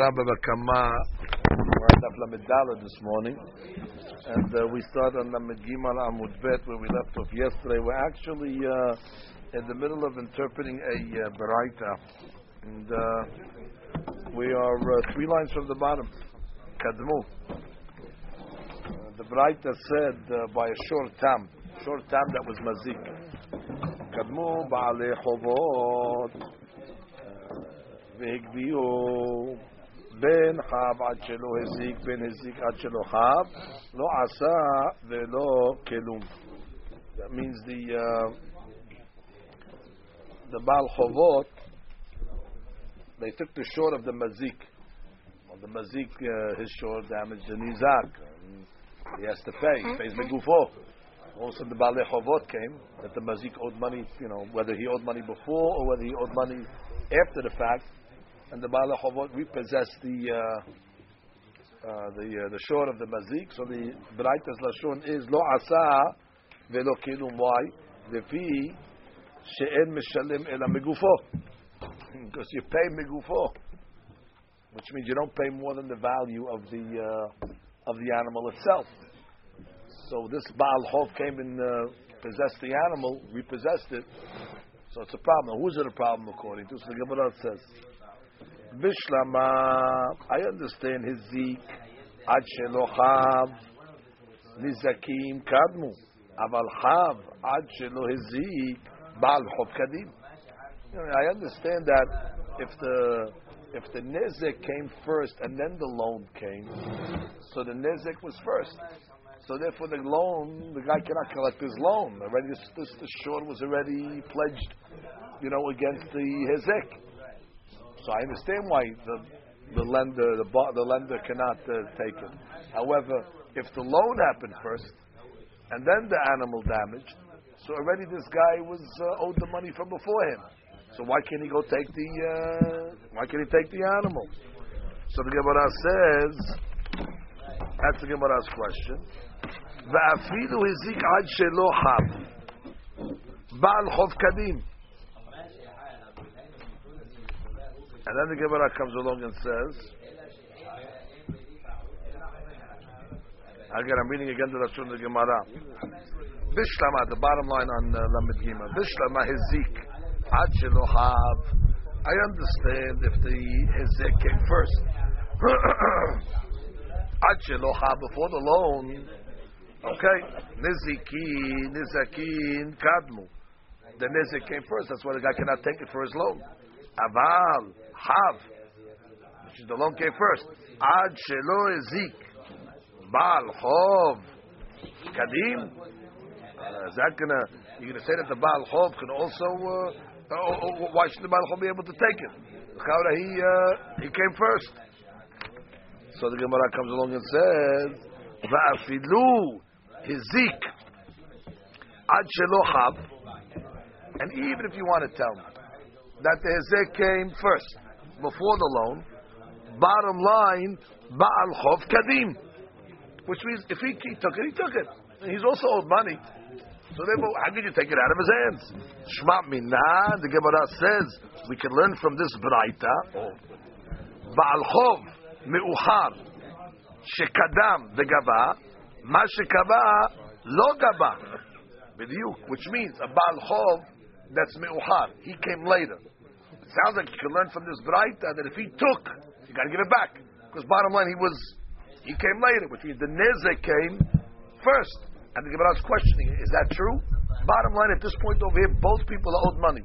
Rabba Bakama, we're at Lamed Daled this morning, and we started on Lamed Gimal Amud Bet where we left off yesterday. We're actually in the middle of interpreting a Baraita, and we are three lines from the bottom. Kadmu. The Baraita said by a short time that was Mazik. Kadmu Ba'alei Chovot Vehigbiu. Ben Chav Ad Shelo Hezik, Ben Hezik Ad Shelo Chav, Lo Asa Velo Kelum. That means the Baal Chovot, they took the short of the Mazik. Well, the Mazik, his short damaged the Nizak. He has to pay. Pays the Gufo. Also the Baal Chovot came, that the Mazik owed money, whether he owed money before or whether he owed money after the fact. And the Baal Chovot repossessed the shore of the Mazik. So the B'raitas Lashon is Lo Asa Velo Kelum. Why? Lefi She'en Meshalem Ela Megufo, because you pay Megufo, which means you don't pay more than the value of the animal itself. So this Baal Chov came and possessed the animal, repossessed it. So it's a problem. Who's it a problem according to? So the Gemara says, Bishlama, I understand his zik, Ad Shelo Chav, Nizakim Kadmu, Aval Chav, Ad Shelo Hizik, Baal Chov Kadim. I understand that if the Nezek came first and then the loan came, so the Nezek was first. So therefore the guy cannot collect his loan. Already the short was already pledged, against the Hezek. So I understand why the lender cannot take it. However, if the loan happened first and then the animal damaged, so already this guy was owed the money from before him. So why can't he take the animal? So the Gemara says, that's the Gemara's question. Va'afilu hizik ad shelo chav ba'al chov kadim. And then the Gemara comes along and says, again, I'm reading again the Lashon of the Gemara. Bishlama, the bottom line on Lamed Gima. Bishlama Hezik, Ad Shelo Chav. I understand if the Hezik came first. Ad Shelo Chav, before the loan. Okay. Nizakin, Kadmu. The Nezik came first. That's why the guy cannot take it for his loan. Aval, Hav, which is the loan came first. Ad Shelo Ezik, Baal Chov Kadim. You're gonna say that the Baal Chov can also? Why should the Baal Chov be able to take it? He came first. So the Gemara comes along and says, Va'afilu Hezik, Ad Shelo Hav. And even if you want to tell me that the Hezek came first, before the loan, bottom line, Ba'al Chov Kadim. Which means, if he took it, he took it. And he's also owed money. So therefore, how did you take it out of his hands? Shema Minah, the Gemara says, we can learn from this Braita, Ba'al Chov Me'uchar Shekadam Vegava Ma Shekava Lo Gava B'diuk. Which means, a Ba'al Chov that's Me'uhar, he came later. It sounds like you can learn from this Braita that if he took, you got to give it back. Because bottom line, he came later, which means the Nezek came first. And the Gemara's questioning, is that true? Bottom line, at this point over here, both people are owed money.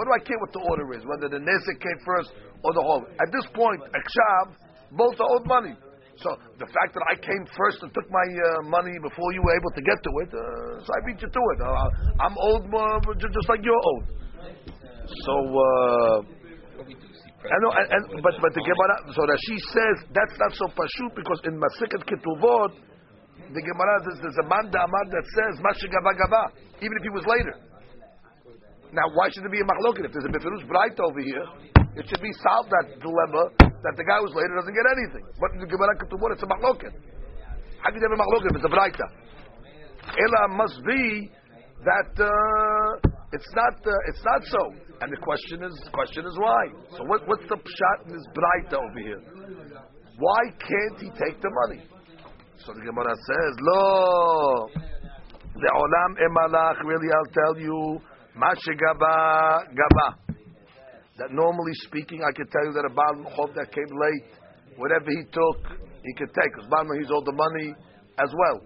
What do I care what the order is, whether the Nezek came first or the whole? At this point, Akshav, both are owed money. So the fact that I came first and took my money before you were able to get to it, so I beat you to it. I'm old, just like you're old. So, but the Gemara, so that she says that's not so pashut, because in Masechet Ketuvot, the Gemara says there's a man da'amad that says Mashigava Gava, even if he was later. Now, why should there be a machloket? If there's a Befirus Braita over here, it should be solved, that dilemma, that the guy who's later doesn't get anything. But in the Gemara Ketuvot, it's a machloket. How do you have a machloket if it's a braita? Ela must be that It's not so. And the question is why. So what's the pshat in this braita over here? Why can't he take the money? So the Gemara says, lo, the olam emalach. Really, I'll tell you, mashigaba gaba. That normally speaking, I could tell you that a baal chov that came late, whatever he took, he could take. Because baal he's owed the money as well,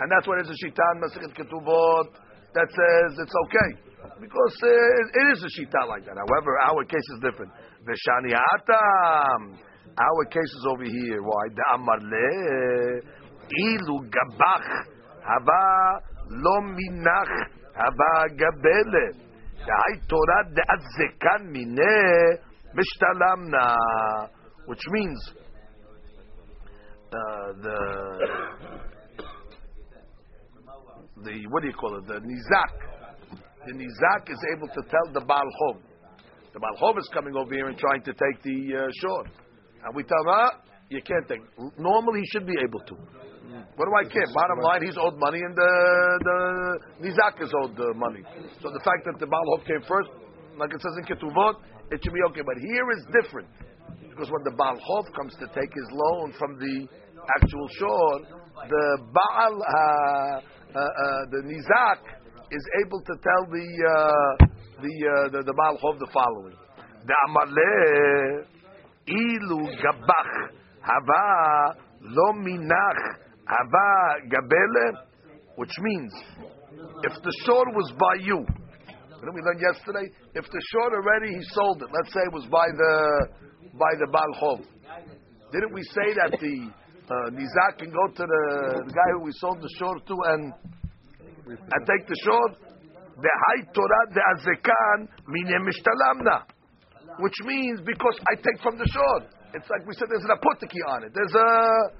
and that's why there's a shita in Masechet Ketubot that says it's okay. Because it is a shita like that. However, our case is different. V'shani atam. Our case is over here. Why? De'amar le ilu gabach hava lo minach hava gabele de'ai Torah de'at zekan mineh mishtalamna, which means the what do you call it? The nizak. The nizak is able to tell the baal chov. The baal chov is coming over here and trying to take the short, and we tell him, you can't take. Normally, he should be able to. What do I care? Bottom line, he's owed money, and the nizak is owed the money. So the fact that the baal chov came first, like it says in Ketubot, it should be okay. But here is different, because when the baal chov comes to take his loan from the actual short, the baal the nizak is able to tell the Baal Chov the following: the Amaleh ilu gabach hava lo minach hava gabele, which means if the short was by you, didn't we learn yesterday? If the short already he sold it, let's say it was by the Baal Chov, didn't we say that the nizak can go to the guy who we sold the short to and take the short, the high Torah the azekan minem mishtalamna, which means because I take from the short, it's like we said there's an apotiki on it, there's a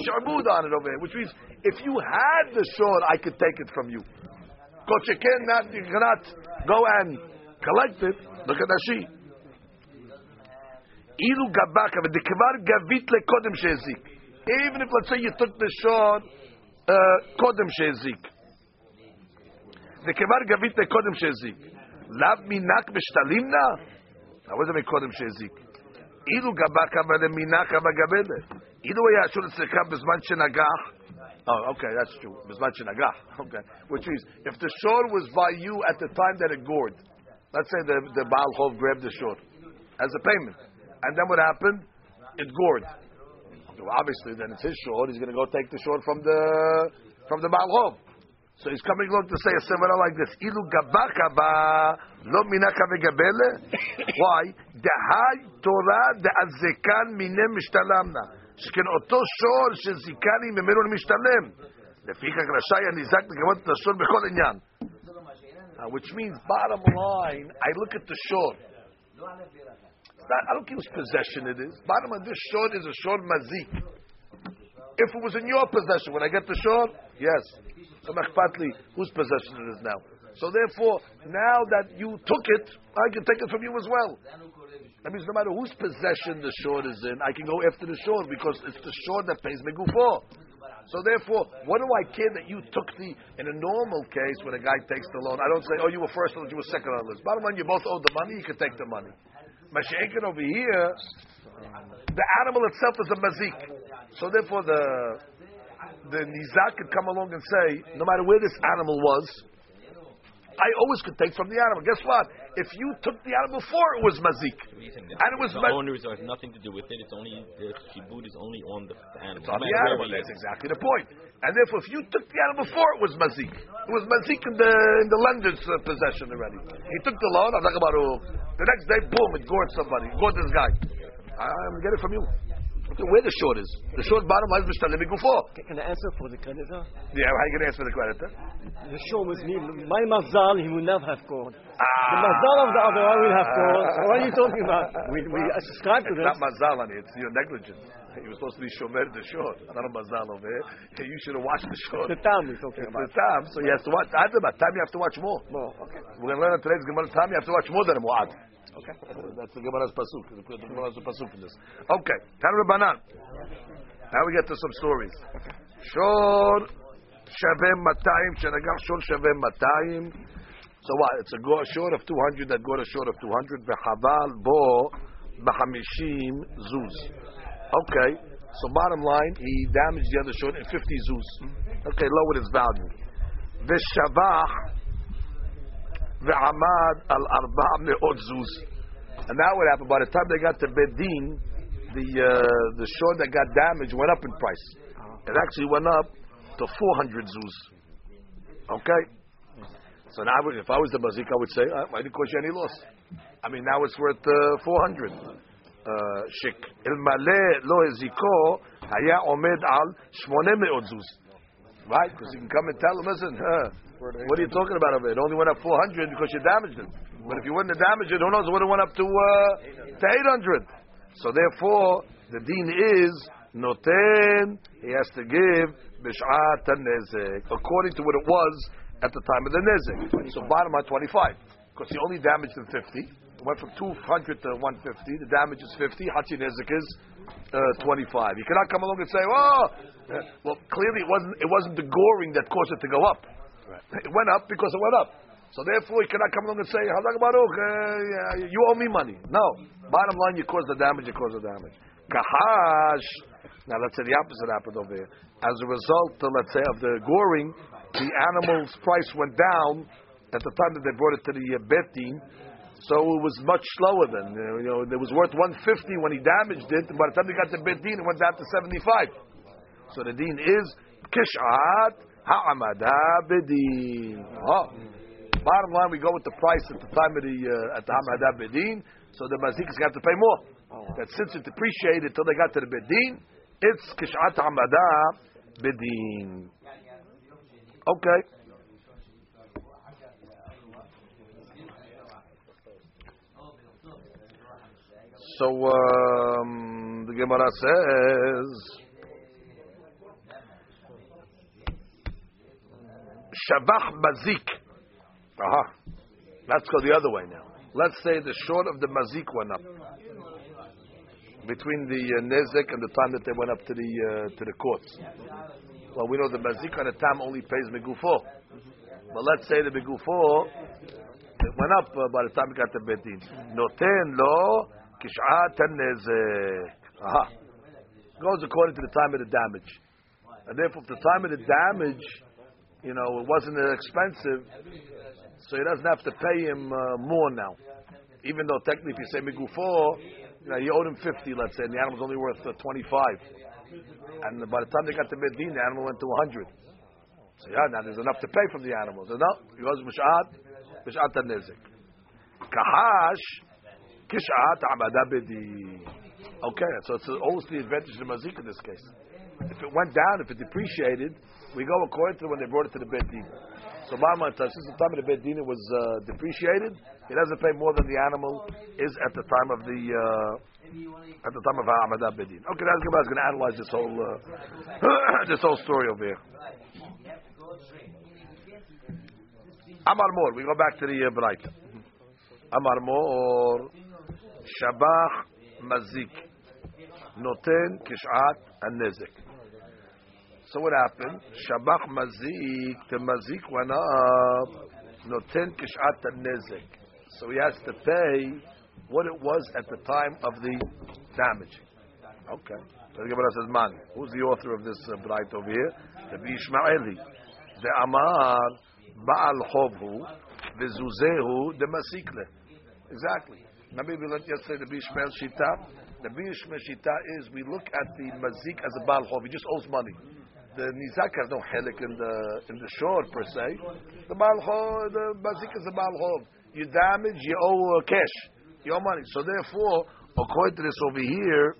sharbud on it over here, which means if you had the short, I could take it from you. Because you cannot go and collect it. Look at Nashi. Ilu gabaka v'dikvar gavit lekodem shezik. Even if let's say you took the short kodem shezik. The kevar gavit the kodem shezik. Lav minak b'shtalimna. Now what does it mean kodem shezik? Ilu gabak avale minak avagabele. Ilu yashul tzeka bezman shenagach. Oh, okay, that's true. Bezman shenagach. Okay, which means if the short was by you at the time that it gored, let's say the baal chov grabbed the short as a payment, and then what happened? It gored. Well, obviously, then it's his short. He's going to go take the short from the Baal Chov. So he's coming along to say a similar like this: Ilu gabaka ba lo minaka vegabele. Why? Dehai Torah deazekan minem mishtalamna. Shken oto shor shezikani memerun mishtalem. Lefikach rashay anizak lekavot nashor bechol inyan. Which means, bottom line, I look at the short. I don't care whose possession it is. Bottom line, this short is a short mazik. If it was in your possession, when I get the short, yes. So machpatli, whose possession it is now. So therefore, now that you took it, I can take it from you as well. That means no matter whose possession the short is in, I can go after the short because it's the short that pays megufo. So therefore, what do I care that you took the? In a normal case, when a guy takes the loan, I don't say, oh, you were first on the list, you were second on the list. Bottom line, you both owe the money. You can take the money. Masha'ekin over here, the animal itself is a mazik. So therefore the nizak could come along and say, no matter where this animal was, I always could take from the animal. Guess what? If you took the animal before, it was mazik. And it was the owners have nothing to do with it. It's only the shibud is only on the animal. It's on the animal. That's exactly the point. And therefore, if you took the animal before, it was mazik. It was mazik in the lender's possession already. He took the loan. I'm talking about the next day. Boom! It gored somebody. It gored this guy. I'm gonna get it from you. Where the short is. The short bottom line is Mishtalim Gufo. Can I answer for the creditor? Yeah, how are you going to answer for the creditor? The short was me. My mazal, he will not have called. The mazal of the other one will have called. What are you talking about? We subscribe to this. It's not mazal, honey. It's your negligence. You were supposed to be shomer the short. Not a mazal over here. Hey, you should have watched the short. The time we're talking about. The time. So you have to watch. Time you have to watch more. More. Okay. We're going to learn on today's Gemara. Time you have to watch more than a mu'ad. Okay, that's the Gemara's pasuk. The Gemara's pasuk in this. Okay, Tanu Banan. Now we get to some stories. Shor shavem matayim, shenagach shor shavem matayim. So what? It's a go short of 200 that go to short of 200. V'chaval bo b'hamishim zuz. Okay. So bottom line, he damaged the other short at 50 zuz. Okay, lowered its value. V'shavach v'amad al arba' me'ot zuz. And now what happened? By the time they got to Bedin, the short that got damaged went up in price. It actually went up to 400 zuz. Okay? So now, if I was the Mazik, I would say, I didn't cause you any loss. I mean, now it's worth 400 shik. Il maleh lo eziko haya omed al 800 zuz. Right? Because you can come and tell them, listen, what are you talking about over there? It only went up 400 because you damaged it. But if you wouldn't have damaged it, who knows? It would have went up to 800. So therefore, the deen is noten. He has to give b'sh'at nezik according to what it was at the time of the nezik. So bottom line, 25, because he only damaged them 50. It went from 200 to 150. The damage is 50. Hachi nezik is 25. You cannot come along and say, well, clearly it wasn't the goring that caused it to go up. It went up because it went up. So therefore, you cannot come along and say, you owe me money. No. Bottom line, you caused the damage, you caused the damage. Kahash. Now let's say the opposite happened over here. As a result, let's say, of the goring, the animal's price went down at the time that they brought it to the Betin. So it was much slower than, it was worth 150 when he damaged it. And by the time they got to Betin, it went down to 75. So the deen is, Kish'at ha'amada bedin. Bottom line, we go with the price at the time of the at the Hamadah Bedin, so the Mazik is going to have to pay more. That since it depreciated till they got to the Bedin, it's Kish'at Hamadah Bedin. Okay. So the Gemara says, Shavach Mazik. Aha. Let's go the other way now. Let's say the short of the mazik went up between the nezek and the time that they went up to the courts. Well, we know the mazik on the time only pays megufo. But let's say the megufo it went up by the time it got to Bedin. Noten lo kish'at nezek. Aha. Goes according to the time of the damage, and therefore the time of the damage, it wasn't as expensive. So he doesn't have to pay him more now, even though technically, if you say megufo, you owed him 50, let's say, and the animal's only worth 25. And by the time they got to Medina, the animal went to 100. So now there's enough to pay from the animal. So no, he goes b'sh'at nezik. Kahash kish'at amada bedi. Okay, so it's almost the advantage of the mazik in this case. If it went down, if it depreciated, we go according to when they brought it to the Medina. So Mama, since the time of the Beit Din was depreciated, he doesn't pay more than the animal is at the time of Ha'amadah Beit Din. Okay, now the Gemara is going to analyze this whole this whole story over here. Amar Mor, we go back to the Braita. Amar Mor, Shabach Mazik, Noten Kish'at and Nezek. So what happened? Shabach mazik, the mazik went up, noten kish'at al-nezek. So he has to pay what it was at the time of the damage. Okay. So the Gemara says, man, who's the author of this bright over here? The Bishmaeli. The Amar Baal Chovhu, the Zuzehu, the Masikle. Exactly. Remember we learned yesterday the Bishmael Shita? The Bishmael Shita is we look at the mazik as a Baal Chov. He just owes money. The nizak has no helik in the shore per se. The mazik is a balhov. You damage, you owe cash, you owe money. So therefore, according to this over here,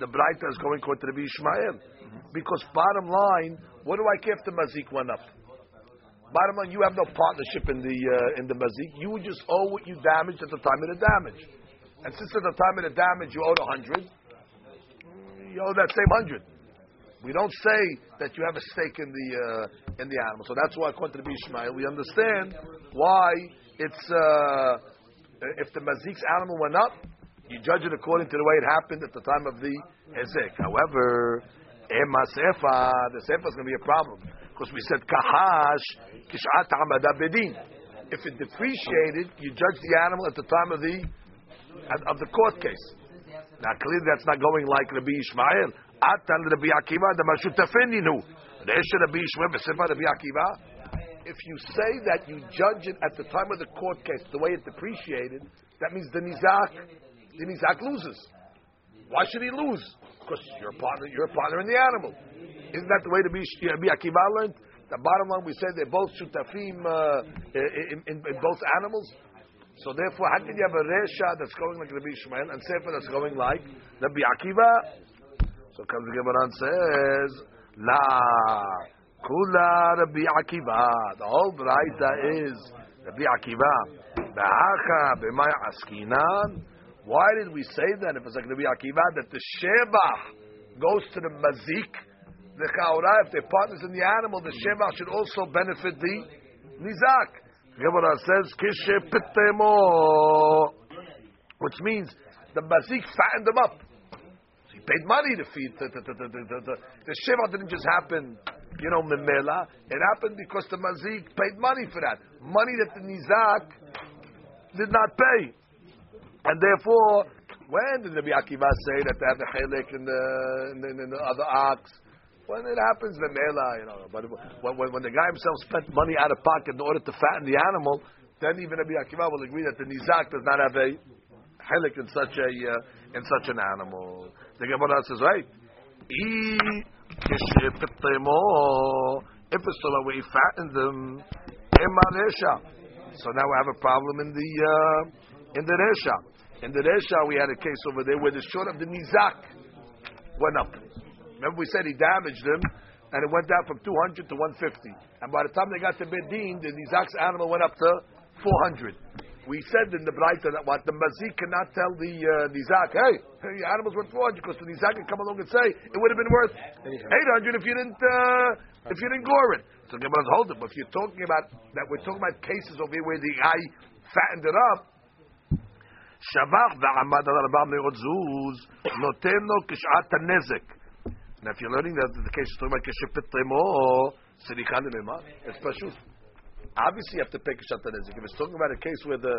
the braita is going according to the Bishmael, because bottom line, what do I care if the mazik went up? Bottom line, you have no partnership in the mazik. You just owe what you damaged at the time of the damage. And since at the time of the damage you owed 100, you owe that same 100. We don't say that you have a stake in the animal, so that's why according to Bishmael, we understand why it's if the mazik's animal went up, you judge it according to the way it happened at the time of the hezek. However, the sefer is going to be a problem Because we said kahash kishat amada bedin. If it depreciated, you judge the animal at the time of the court case. Now clearly that's not going like Rabbi Ishmael. Atan Rabbi Akiva the mashutafeninu. Reisha Rabbi Ishmael v'sefa Rabbi Akiva. If you say that you judge it at the time of the court case, the way it depreciated, that means the nizak loses. Why should he lose? Because you're a partner in the animal. Isn't that the way Rabbi Akiva learned? The bottom line, we said they're both shutafim in both animals. So therefore, how can you have a resha that's going like Rabbi Ishmael and sefer that's going like Rabbi Akiva? So comes the Gemara and says, la. Kula Rabbi Akiva. The whole Braita is Rabbi Akiva. Ba'acha b'may askinan. Why did we say that if it's like Rabbi Akiva that the shebach goes to the mazik? The chaura, if they're partners in the animal, the shebach should also benefit the nizak. Gemara says kishe pitemo, which means the mazik fattened them up. So he paid money to feed. The shebach didn't just happen. You know, memela. It happened because the mazik paid money for that. Money that the nizak did not pay. And therefore, when did Rabbi Akiva say that they have the chelik and the other ox? When it happens, memela, you know. But when the guy himself spent money out of pocket in order to fatten the animal, then even Rabbi Akiva will agree that the nizak does not have a chelik in such an animal. The Gemara says, right? If it's so that we fatten them, so now we have a problem in the resha. In the resha, we had a case over there where the short of the nizak went up. Remember, we said he damaged them, and it went down from 200 to 150. And by the time they got to Bedin, the nizak's animal went up to 400. We said in the Braita that what the mazik cannot tell the nizak, hey, your animals went 400 because the nizak can come along and say it would have been worth 800 if you didn't gore it. So Gemara hold them. But if you're talking about that, we're talking about cases over here where the guy fattened it up. Now, if you're learning that the case is talking about it's pashut. Obviously, you have to pay kishat nezik. If it's talking about a case where the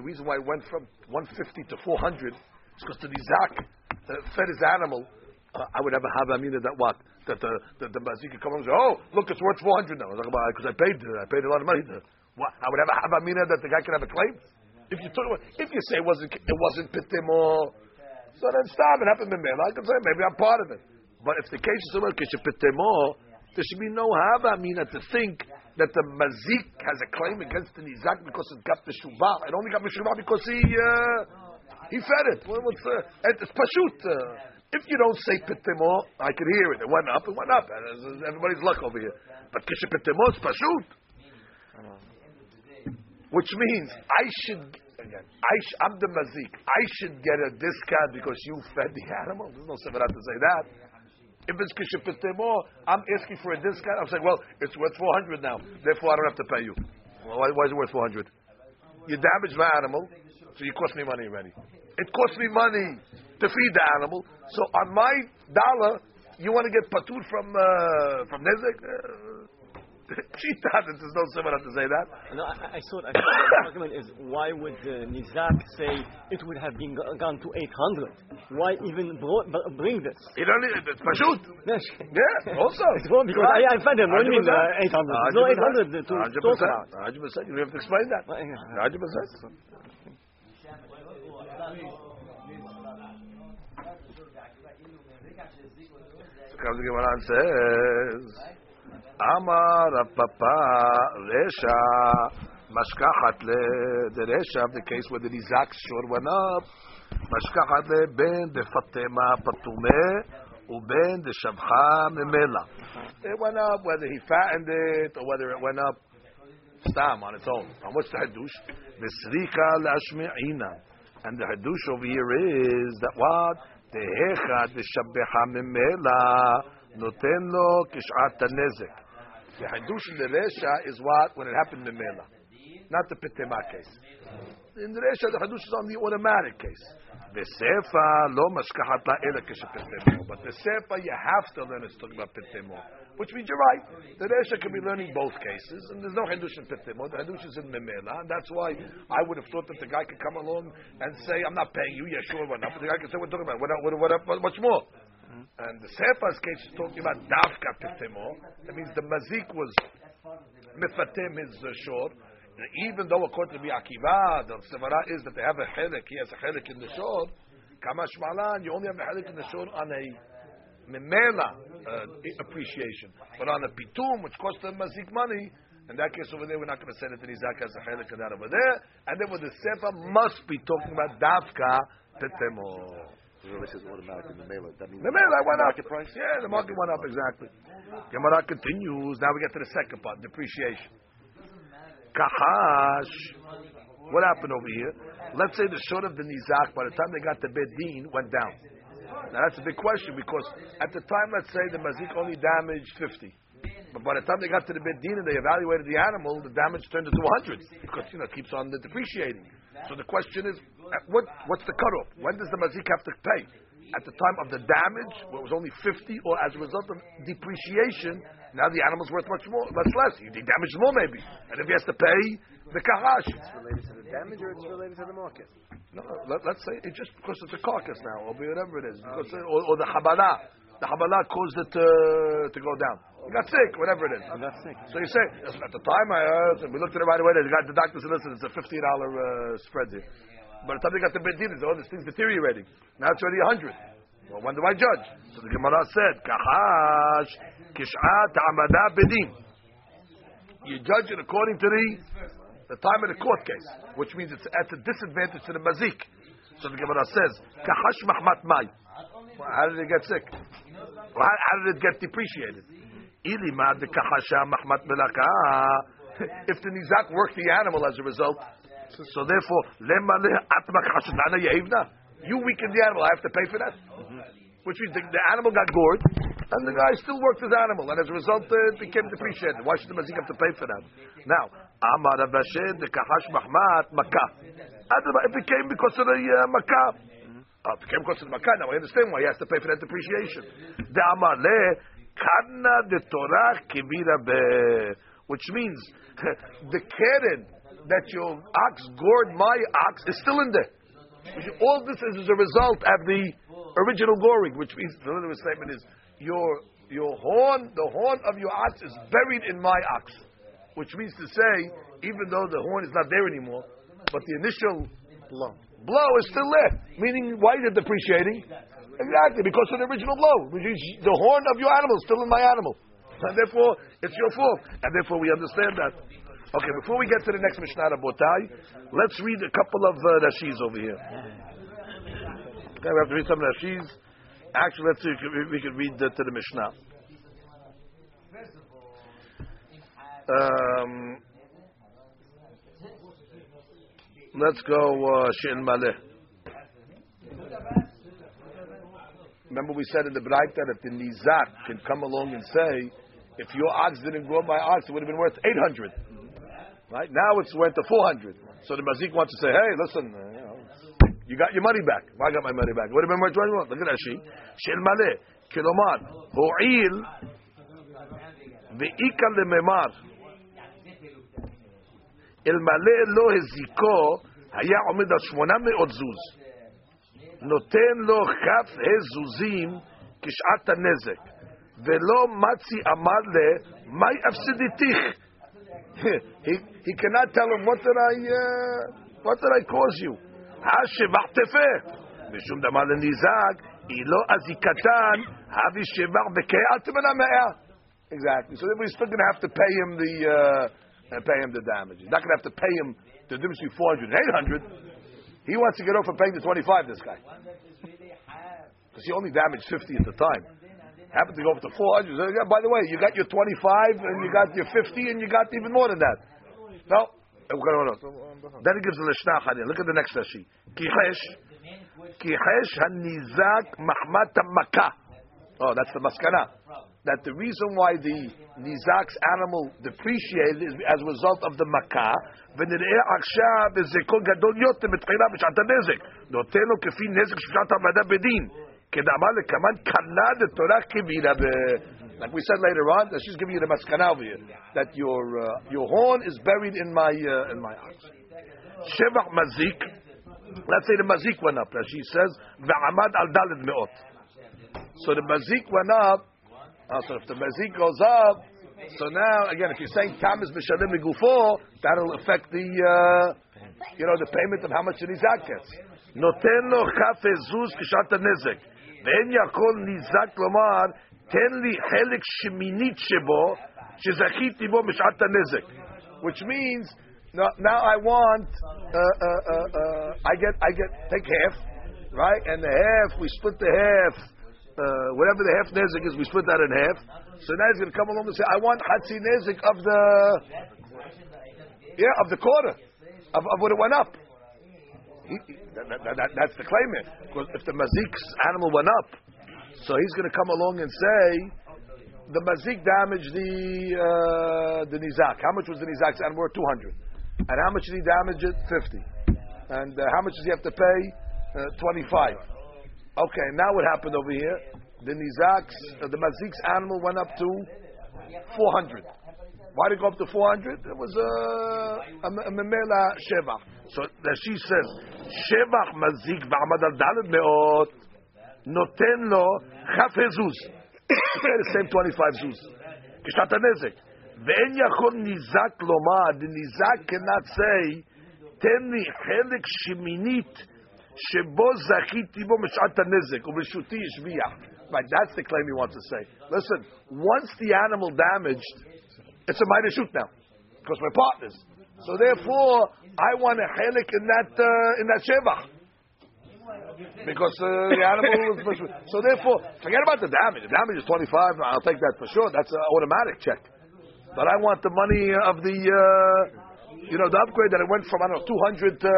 reason why it went from 150 to 400 is because the nizak fed his animal, I would have a havamina that what? That the mazik could come along and say, oh, look, it's worth 400 now. Because I paid a lot of money. What? I would have a havamina that the guy could have a claim? If you say it wasn't pitim or... So then stop, it happened to me. I could say, maybe I'm part of it. But if the case is about kishat pitim or, there should be no havamina to think that the mazik has a claim against the nizak because it got meshubah. It only got meshubah because he fed it. Well, it's pashut. If you don't say pitimor, I can hear it. It went up. Everybody's luck over here. But kishe pitimor is pashut, which means I'm the mazik. I should get a discount because you fed the animal. There's no seferat to say that. If it's kishe pitimor, I'm asking for a discount. I'm saying, well, it's worth 400 now. Therefore, I don't have to pay you. Well, why is it worth 400? You damaged my animal, so you cost me money already. It cost me money to feed the animal. So on my dollar, you want to get patur from Nezek? She thought that there's no similar to say that. No, I thought the argument is, why would Nizak say it would have been gone to 800? Why even bring this? It's pashut. Yeah, also. It's wrong because right. I find them only 800. It's not 800 to talk about. 100%. You have to explain that. 100%. So comes the Gemara and says, Amar Papa Resha Mashkachatle, the Resha of the case where the nizak short went up. Mashkachatle ben the Fatima Patume uben the Shabcha Memela. It went up whether he fattened it or whether it went up stam on its own. How much the hadush? Misrika lashmi'ina. And the hadush over here is that what the hecha the Shabcha Memela noten lo kishat nezik. The hadush in the resha is what when it happened in Mela, not the pitema case. in the Reisha, the Hadush is on the automatic case. The Sefa, lo mashkahata ela keshepetemo. But the Sefa, you have to learn a Stugma Petemo. Which means you're right. The Reisha could be learning both cases, and there's no Hadush in Petemo. The Hadush is in Memela. And that's why I would have thought that the guy could come along and say, I'm not paying you, yeah, sure, why not? But the guy could say, we're talking about what much more. And the Sefa's case is talking about Davka Petemo. That means the Mazik was Mefatem his Shor. Even though according to Rabbi Akiva, the sevara is that they have a chelik, he has a chelik in the shor. Kamash malan, you only have a chelik in the shor on a memela appreciation, but on a pitum which costs them mazik money. In that case over there, we're not going to say that the nizak has a chelik in that over there, and therefore the sefer must be talking about davka tetemo. This is automatic in the memela. The memela went up. Price? Yeah, the market went up exactly. Gemara continues. Now we get to the second part, depreciation. Kahash. What happened over here? Let's say the short of the nizak by the time they got to Bedin went down. Now that's a big question because at the time, let's say the mazik only damaged 50, but by the time they got to the Bedin and they evaluated the animal, the damage turned into 100 because it keeps on depreciating. So the question is, what's the cutoff? When does the mazik have to pay? At the time of the damage, where it was only 50, or as a result of depreciation, now the animal's worth much more, much less. He damaged more, maybe. And if he has to pay the kahash, it's related to the damage or it's related to the market. No, let's say it's just because it's a carcass now, or whatever it is, because or the habala. The habala caused it to go down. He got sick, whatever it is. He got sick. So you say, at the time I heard, we looked at it right away. The doctor said, listen, it's a $50 spread here. By the time they got to Bedin, all this thing's deteriorating. Now it's already 100. Well, when do I judge? So the Gemara said, "Kahash kishat amada bedin." You judge it according to the time of the court case, which means it's at a disadvantage to the mazik. So the Gemara says, "Kahash mahmat mai." How did it get sick? How did it get depreciated? Ilima de kahasha mahmat melaka. If the nizak worked the animal as a result. So therefore, you weakened the animal, I have to pay for that. Which means the animal got gored, and the guy still worked his animal, and as a result, it became depreciated. Why should the mazik have to pay for that? Now, it became because of the makah. It became because of the makah. Now I understand why he has to pay for that depreciation. Which means the keren that your ox gored my ox is still in there. All this is as a result of the original goring, which means the literal statement is your horn, the horn of your ox is buried in my ox, which means to say, even though the horn is not there anymore, but the initial blow is still there. Meaning, why is it depreciating? Exactly, because of the original blow, which is the horn of your animal is still in my animal, and therefore it's your fault, and therefore we understand that. Okay, before we get to the next Mishnah Rabotai, let's read a couple of Rashis over here. Okay, we have to read some Rashis. Actually, let's see if we can read to the Mishnah. Let's go Shein Maleh. Remember we said in the Braita that the Nizak can come along and say, if your ox didn't grow my ox, it would have been worth 800. Right now, it's worth 400. So the mazik wants to say, "Hey, listen, you got your money back. Well, I got my money back. What about my 21? Look at that sheet. Sheil maleh kilomad ho'il ve'ikal lememar el maleh lo heziko haya omid al 800 zuz noten lo chaf hezuzim kishat hanezek ve'lo matzi amar le may afsiditich." He cannot tell him what did I cause you? Exactly. So then we're still going to have to pay him the damage. He's not going to have to pay him the difference between 400 and 800. He wants to get off for paying the 25. This guy, because he only damaged 50 at the time. Happened to go up to 400. By the way, you got your 25, and you got your 50, and you got even more than that. No, then it gives the lishnah. Look at the next rashi. Kihesh hanizak mahmat makah. Oh, that's the maskana. that the reason why the Nizak's animal depreciated is as a result of the Makkah. Like we said later on, that she's giving you the maskana over here, that your horn is buried in my ox. Shevach mazik. Let's say the mazik went up, as she says, ve'amad al dalid meot. So the mazik went up. So if the mazik goes up, so now again, if you're saying tam is mishalim megufo, that'll affect the the payment of how much the nizak gets. Noten lo chafezuz kishat nezik ve'en yakol nizak lomar ten li helik sheminit shebo shezachiti bo mishat nezik, which means now I want I get take half, right? And the half we split the half. Whatever the half nezik is, we split that in half. So now he's going to come along and say, I want hatzi nezik of the quarter of what it went up. That's the claim here. Because if the mazik's animal went up, so he's going to come along and say the mazik damaged the nizak. How much was the nizak's animal? 200. And how much did he damage it? 50. And how much does he have to pay? 25. Okay, now what happened over here? The nizak's, the mazik's animal went up to 400. Why did it go up to 400? It was a memela shevach. So she says, shevach mazik ba'amad al daled meot noten lo chaf hezuz. The same 25 zuz. Kishat hanezik. Ve'en yachol nizak lomar. The nizak cannot say, ten li chelik sheminit. Right, that's the claim he wants to say. Listen, once the animal damaged, it's a minor shoot now, because we're partners. So therefore, I want a helik in that shevach, because the animal was. So therefore, forget about the damage. If damage is 25, I'll take that for sure. That's an automatic check. But I want the money of the. The upgrade that it went from, 200 to...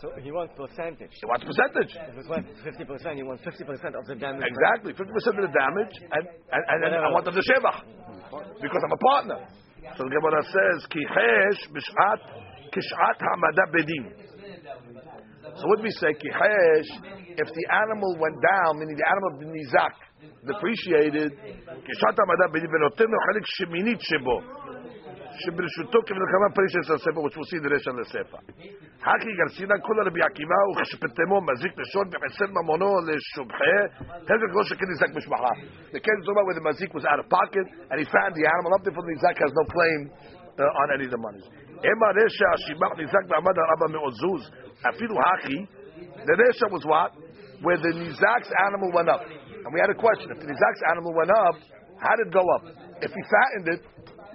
So he wants percentage. He wants percentage. If it went 50%, he wants 50% of the damage. Exactly, 50% of the damage, and then I want them to shevach, because I'm a partner. So the Gemara says, Kichesh b'sh'at kish'at ha'amada bedin. So what we say, Kichesh, if the animal went down, meaning the animal of the nizak, depreciated, kish'at ha'amada bedin, v'noten lo chelik sheminit shebo. Which we'll see in the Rishon LeSefa. The case is over where the mazik was out of pocket and he found the animal up there, for the nizak has no claim on any of the money. The Rishon was what? Where the nizak's animal went up. And we had a question: if the nizak's animal went up, how did it go up? If he fattened it,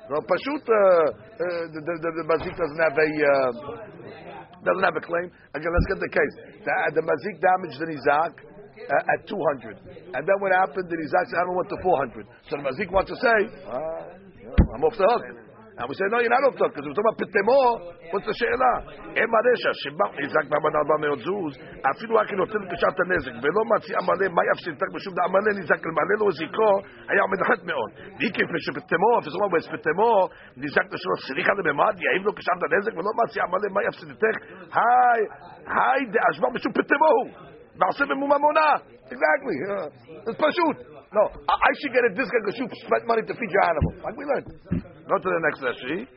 the mazik doesn't have a claim. Again, let's get the case. The mazik damaged the nizak at 200, and then what happened? The nizak's animal went to 400. So the mazik wants to say, "I'm off the hook," and we say, "No, you're not off the hook because we're talking about pitemo." What's the sheila? Emaresha shibach nizak b'amad alba meotzuz afilu akin otel kishat nezik velo matzi amale ma'yafsin tak b'shub da amale nizak l'male lo ziko haya medachet meon v'ikif meshupitemo if someone was pitemo nizak neshlo sricha lebemad yaim lo kishat nezik velo matzi amale ma'yafsin tak hay de ashba meshupitemo ba'aseh b'mumamona. Exactly, it's pashut. No, I should get a discount because you spent money to feed your animal, like we learned. Go to the next lesson.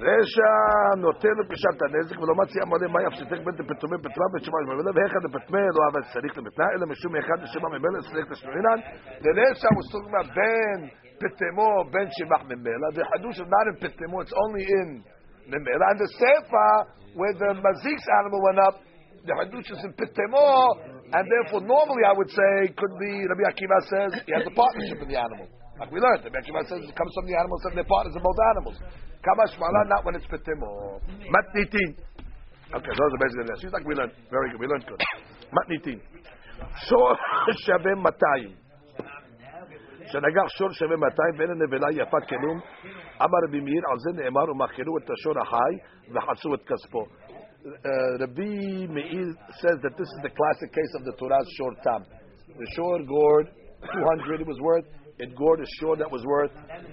Resha notelu kishat nezik v'lo matzi amale ma'yafsitek ben depetome petra b'shemash mevela v'echad depetme lo avet tzarich lemetna ela mishum echad shema memela tzarich l'shnuinan. The Resha was talking about ben petemo ben shemach memela. The hadush is not in petemo; it's only in memela. And the sefer where the mazik's animal went up, the hadush is in petemo. And therefore, normally I would say, could be, Rabbi Akiva says, he has a partnership in the animal. Like we learned, Rabbi Akiva says, it comes from the animal, and they're partners in both animals. Kamash mala, not when it's petimo. Matnitin. Okay, those are basically the lessons. Like we learned. Very good, we learned good. Matnitin. Shor shaveh matayim. Shanagar shor shaveh matayim, v'en nevela yafat kenum, amar bimir, al zen emar, umachiru et shor ahai, v'chatsu et kaspo. Rabbi Meir says that this is the classic case of the Torah's short tam. The short gourd, 200 it was worth, it gored a shore that was worth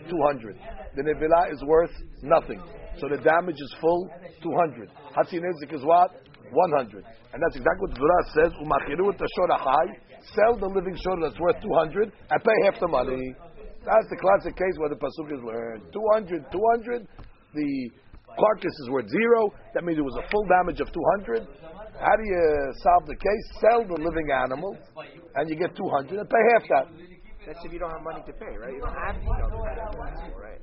200. The nevela is worth nothing. So the damage is full 200. Hatzi nezik is what? 100. And that's exactly what the Torah says. Umachiru et hashor hachai. Sell the living shore that's worth 200 and pay half the money. That's the classic case where the pasuk is learned. 200. The carcass is worth 0. That means it was a full damage of 200. How do you solve the case? Sell the living animal and you get 200 and pay half that. That's if you don't have money to pay, right? You don't have to sell the animal, right?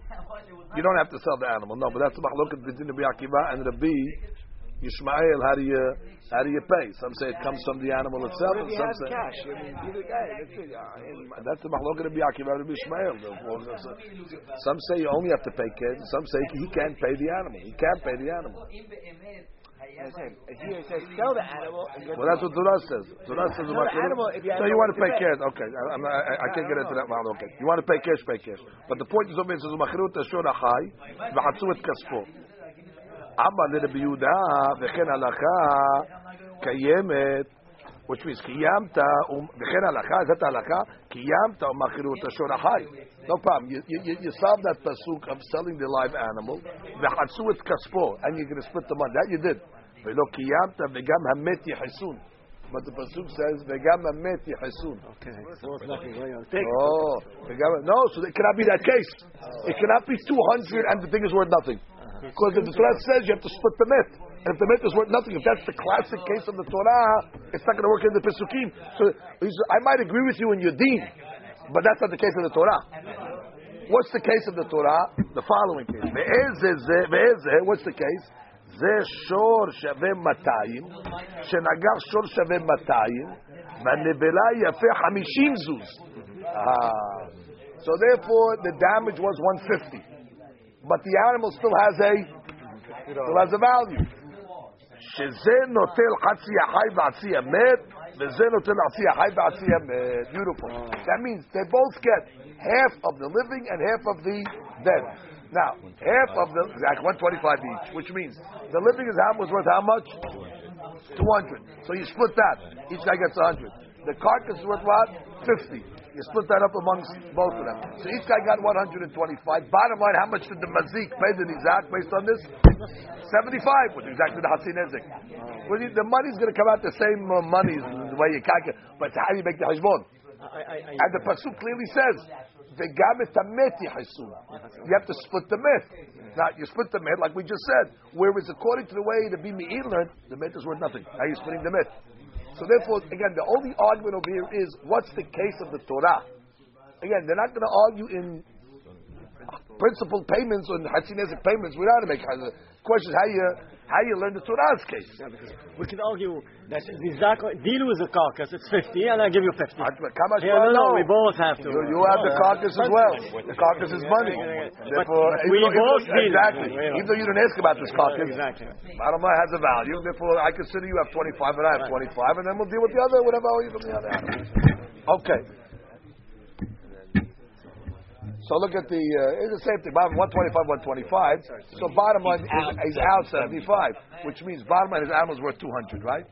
You don't have to sell the animal, no. But that's the machlokes between Rabbi Akiva and Rabbi Yishmael. How do you pay? Some say it comes from the animal itself, and some say cash. That's the machlokes Rabbi Akiva and Rabbi Yishmael. Some say you only have to pay cash. Some say he can't pay the animal. He can't pay the animal. Here it says sell the animal. Well, that's what Torah says. Torah says about animal. So you want to pay cash? Okay, I can't get into that. Okay, you want to pay cash? Pay cash. But the point is over. It says umachirut ashur achai v'hatzu et kaspo. Abba l'Rabbi Yehuda v'chen halakha kayemet, which means kiyamta v'chen halakha. Is that halakha? Kiyamta umachirut ashur achai. No problem. You solve that pasuk of selling the live animal v'hatzu et kaspo, and you're going to split the money. That you did. But the pasuk says, okay. Oh, no, so it cannot be that case. It cannot be 200 and the thing is worth nothing. Because if the Torah says you have to split the myth. And if the myth is worth nothing, if that's the classic case of the Torah, it's not going to work in the Pesukim. So he says, I might agree with you in your deen, but that's not the case of the Torah. What's the case of the Torah? The following case. What's the case? זה שור שווה 200, שנגח שור שווה 200, והנבלה יפה 50 זוז. So therefore, the damage was 150, but the animal still has a value. שזה נוטל חצי החי ועצי המת, וזה נוטל חצי החי ועצי המת. Beautiful. That means they both get half of the living and half of the dead. Now, half of the, exactly, 125 each, which means the living is was worth how much? 200. So you split that. Each guy gets 100. The carcass is worth what? 50. You split that up amongst both of them. So each guy got 125. Bottom line, how much did the mazik pay the nizak based on this? 75, which is exactly the hatzi nezik. Well, the money's going to come out the same money the way you calculate, but how do you make the hashbon? And the pasuk clearly says, you have to split the myth. Now, you split the myth, like we just said, whereas according to the way the Bimeir learned, the myth is worth nothing. Now you're splitting the myth. So therefore, again, the only argument over here is, what's the case of the Torah? Again, they're not going to argue in principal payments or in Hatzinezik payments. We're not going to make the question is how you learn the Torah's case. Yeah, because we can argue that deal with the carcass, it's 50, and I give you 50. No, we both have to. You have the carcass as well. The carcass is money. Therefore, exactly. Even though you didn't ask about this carcass, exactly. Bottom line has a value. Therefore, I consider you have 25 and I have 25, and then we'll deal with the other, whatever I owe you from the other. Okay. So look at it's the same thing, 125. So bottom line is out 75, which means bottom line his animal is worth 200, right?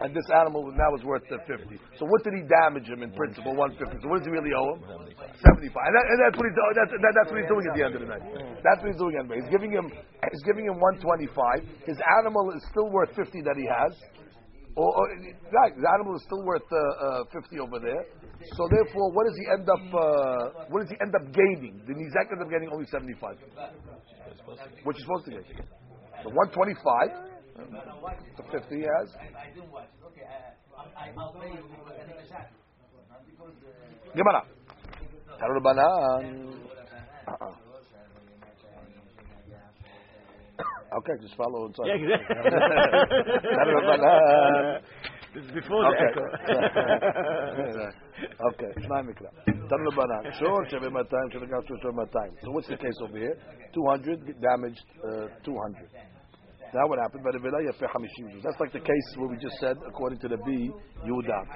And this animal now is worth 50. So what did he damage him in principle, 150? So what does he really owe him? 75. And that's what he's doing at the end of the night. That's what he's doing at the end of the night. He's giving him 125. His animal is still worth 50 that he has. Right, the animal is still worth 50 over there. So therefore, what does he end up? What does he end up gaining? The nizak ends up gaining only 75, which is supposed to get the 125 to 50 he has. Gemara. Okay, just follow inside. Yeah, exactly. This is before the echo. Okay. So what's the case over here? 200 damaged 200. Now what happened? That's like the case where we just said, according to the B, Yehuda.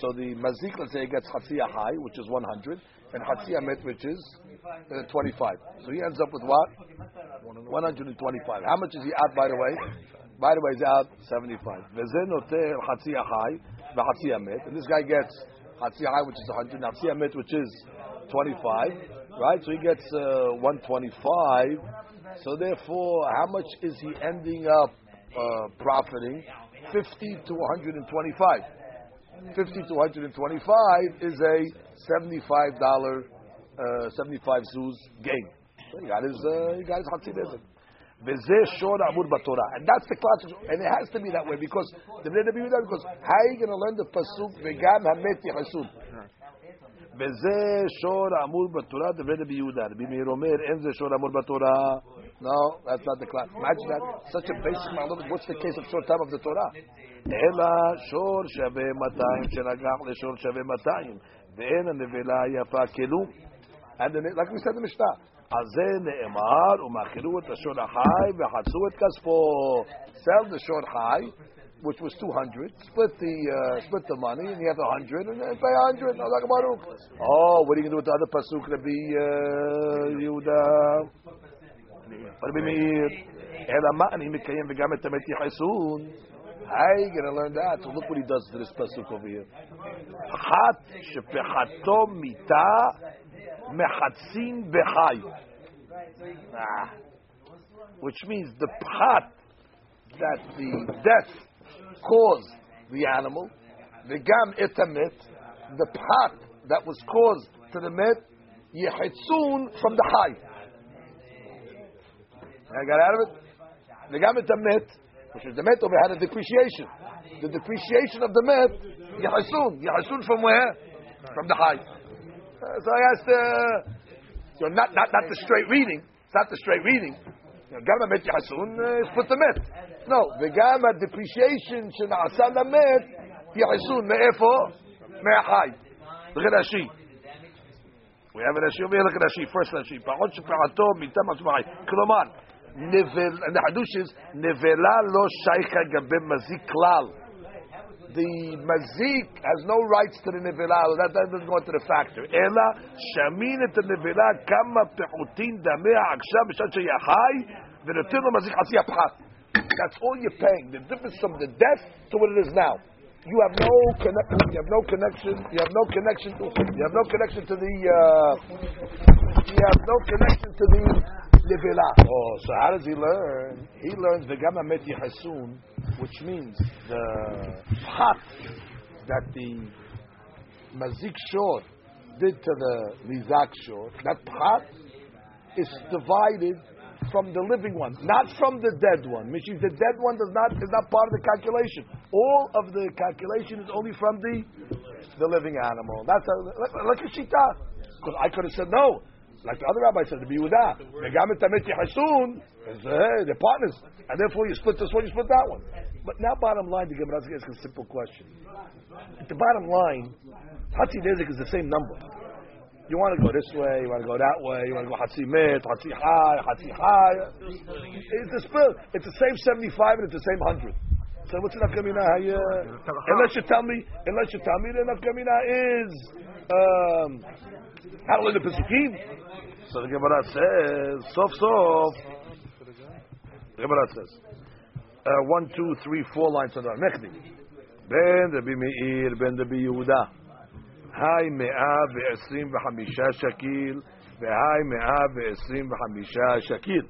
So the mazik, let's say, gets Hatziyah High, which is 100. And Hatsi Amet, which is 25. So he ends up with what? 125. How much is he out, by the way? By the way, he's out 75. And this guy gets Hatsi High, which is 100, and Hatsi Amit, which is 25, right? So he gets 125. So therefore, how much is he ending up profiting? 50 to 125. 50 to 125 is a $75, 75 zuz gain. So he got his Hatsi Nezek. And that's the classic, and it has to be that way because how are you going to learn the pasuk v'gam hamet yachasud? V'zeh shor amur b'Torah devre b'Yehuda. B'meir omer en zeh shor amur b'Torah. No, that's not the classic. Imagine that, such a basic ma'alot. What's the case of short time of the Torah? Ela shor shaveh 200 shenagach leshor shaveh 200 ve'en nevela yafa kelu. And like we said in Mishnah. Sell the short high, which was 200. Split the money, and you have 100, and then pay 100. Oh, what are you going to do with the other pasuk? Rabbi Yehuda. Rabbi Meir. How are you going to learn that? So look what he does to this pasuk over here. Hat shepechato mita. Mechatzin bechai, which means the pchat that the death caused the animal, the gam etamit, the pchat that was caused to the mit, yechitzun from the high. I got out of it. The gam etamit, which is the mit over, had a depreciation. The depreciation of the mit, yechitzun from where? From the high. So I asked, not the straight reading. It's not the straight reading. Gamma met yahasun is put the met. No, the gamma depreciation shena'asal the met yahasun me'efo me'achai. Look at Rashi. We have a Rashi over here. Look at Rashi. First Rashi. Pa'od shepe'ato mitam asmai. Klomar. And the hadush is nevela lo shaycha gabe mazik klal. The mazik has no rights to the nevela. That doesn't go into the factor. Ela shamin et nevela kama peutin dameh akshav b'shad sheyachai v'notin lo mazik hatsi apchat. That's all you're paying. The difference from the death to what it is now. You have no connection. You have no connection. You have no connection to the. You have no connection to the nevela. Oh, so how does he learn? He learns v'gama met yichasun. Which means the pchat that the mazik shor did to the nizak shor, that pchat is divided from the living one, not from the dead one. Which means the dead one is not part of the calculation. All of the calculation is only from the living animal. That's like a shita. Because I could have said no. Like the other rabbi said, the Biyuda, they're partners, and therefore you split this one, you split that one. But now, bottom line, the Gemara asks a simple question. At the bottom line, Hatsi Nezek is the same number. You want to go this way, you want to go that way, you want to go Hatsi Met, Hatsi High. It's the spill. It's the same 75 and it's the same 100. So what's enough Gemina? Unless you tell me, the enough Gemina is how in the Pesukim. So the Gemara says, one, two, three, four lines on the Mechdi. Ben Rabbi Meir, Ben Rabbi Yehuda. Hai me'ah ve'esrim v'hamisha shakil, ve'hai me'ah ve'esrim v'hamisha shakil.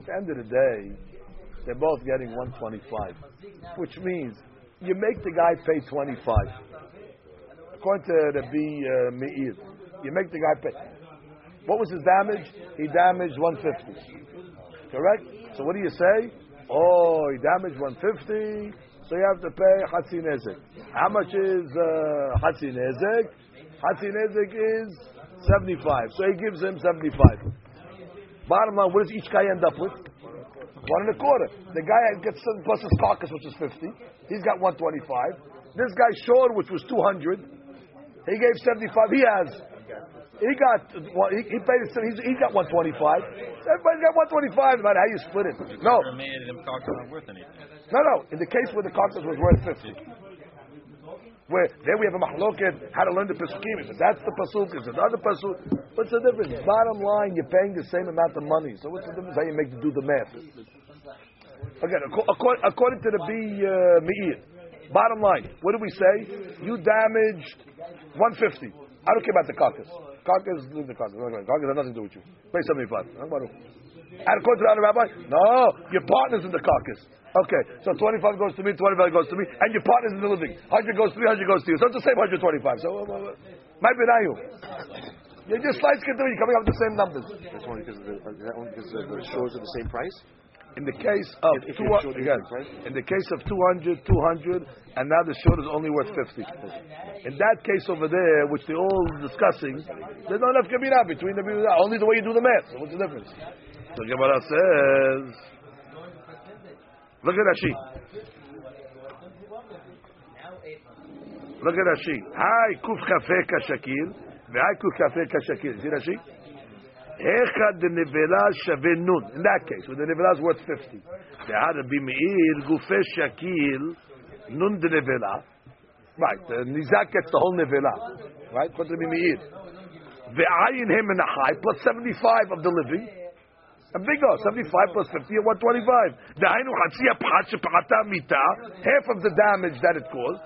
At the end of the day, they're both getting 125, which means you make the guy pay 25. According to Rabbi Meir, you make the guy pay. What was his damage? He damaged 150. Correct? So what do you say? Oh, he damaged 150, so you have to pay Hatsi Nezek. How much is Hatsi Nezek? Hatsi Nezek is 75. So he gives him 75. Bottom line, what does each guy end up with? 125. The guy gets plus his carcass, which is 50. He's got 125. This guy short, which was 200. He gave 75. He got 125. Everybody's got 125, no matter how you split it. No. No. In the case where the carcass was worth 50, where there we have a machloket how to learn the pesukim. Is it that's the pasuk? Is it another pasuk? What's the difference? Bottom line, you're paying the same amount of money. So what's the difference? How you make to do the math? Again, according to the Meir. Bottom line, what did we say? You damaged 150. I don't care about the carcass. Carcass, leave the carcass. Carcass has nothing to do with you. Pay 75. And according to the other rabbi, no, your partner's in the carcass. Okay, so 25 goes to me, 25 goes to me, and your partner's in the living. 100 goes to me, 100 goes to you. So it's the same 125. So, might be now you. You just slice it through, you're coming up with the same numbers. That's only because the shores are the same price? In the case of in the case of 200, 200, and now the short is only worth 50. In that case over there, which they're all discussing, there's not enough kabirah between the only the way you do the math. So what's the difference? So Gemara says, look at Rashi. Look at Rashi. Hai kuf kafeka shakil, ve'hai kuf kafeka shakil. See Rashi? In that case, when the nevela is worth 50, right, the nizak gets the whole nevela, right? The ayin him in a high plus 75 of the living, a bigger 75 plus 50 or 125. Half of the damage that it caused.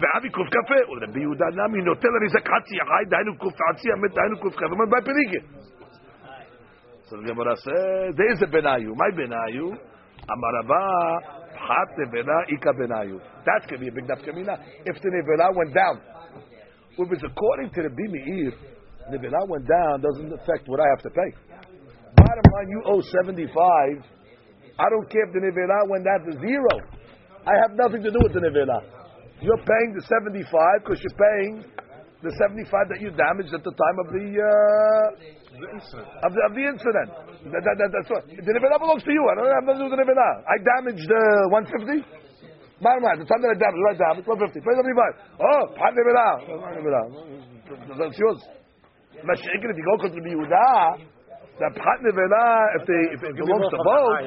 ואבי קוף קפה, ולבי יהודה נמי נוטל הנזק חצי החי, דהיינו קוף חצי המת, דהיינו קוף קפה, ומת בפריקה. So the Gemara says, there is a benayu. My benayu, amarava, phat nevela, ika benayu. That could be a big nafkamina. If the nevela went down, if it's according to the Meir, the nevela went down doesn't affect what I have to pay. Bottom line, you owe 75. I don't care if the nevela went down to zero. I have nothing to do with the nevela. You're paying the 75 because you're paying the 75 that you damaged at the time of the incident. That's what. The nevela belongs to you. I don't have nothing to do with the nevela. I damaged 150. Bottom line, the time that I damaged, right damage 150. Pay 75. Oh, part nevela. That's yours. If you go to the Yehuda, the part nevela, if it belongs to both,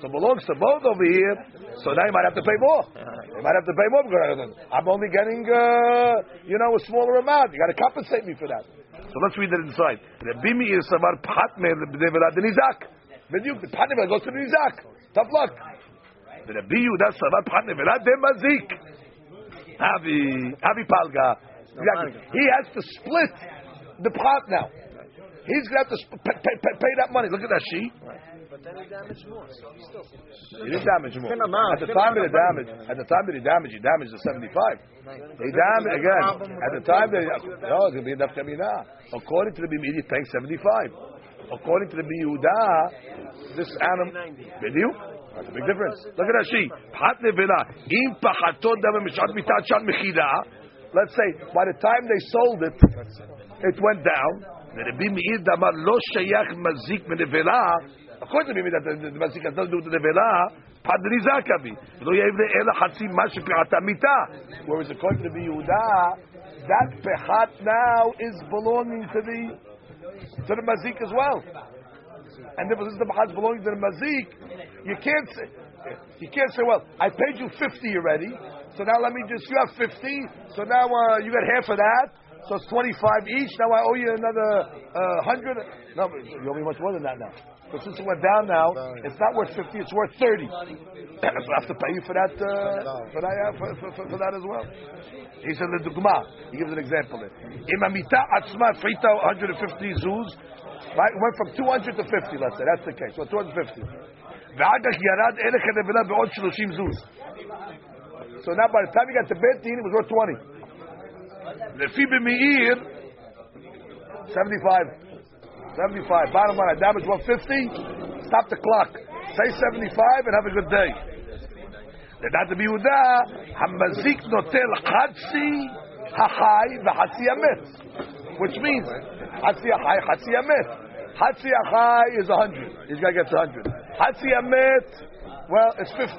so belongs to both over here. So now you might have to pay more. You might have to pay more because I'm only getting, a smaller amount. You got to compensate me for that. So let's read it inside. Rabbi Meir Samar Pat Meir Nevela Denizak. The Pat Nevela goes to the Nizak. Tough luck. Rabbi Yehuda Samar Pat Nevela Demazik. Avi Palga. Exactly. He has to split the pot now. He's going to have to pay that money. Look at that sheet. But then it damaged more, so he still... He didn't damage more. At the time that he damaged, he damaged the 75. He damaged, again, at the time that... No, it's going to be enough kaminah. According to the Meir, you're paying 75. According to the Yehuda, this animal... That's a big difference. Look at that sheet. Let's say, by the time they sold it, it went down. According to me, that the mazik has nothing to do with the nevela. Whereas according to the Yehuda, that pechat now is belonging to the mazik as well. And if the pechat is belonging to the mazik, you can't say, well, I paid you 50 already, so now let me just you have 50, so now you got half of that. So it's 25 each. Now I owe you another 100. No, you owe me much more than that now. But since it went down now, it's not worth 50. It's worth 30. So I have to pay you for that. For that as well. He said the dugma. He gives an example. Imamita atzma frita 150 zuz. Right, it went from 200 to 50. Let's say that's the case. So 250. So now by the time you got to Beit Din, it was worth 20. Lefi b'Meir, 75. Bottom line, I damaged 150. Stop the clock. Say 75 and have a good day. L'dat b'Yehuda, hamazik notel chatsi hachai v'chatsi hamet, which means chatsi hachai, chatsi hamet. Chatsi hachai is 100. This guy gets 100. Chatsi hamet, well, it's 15.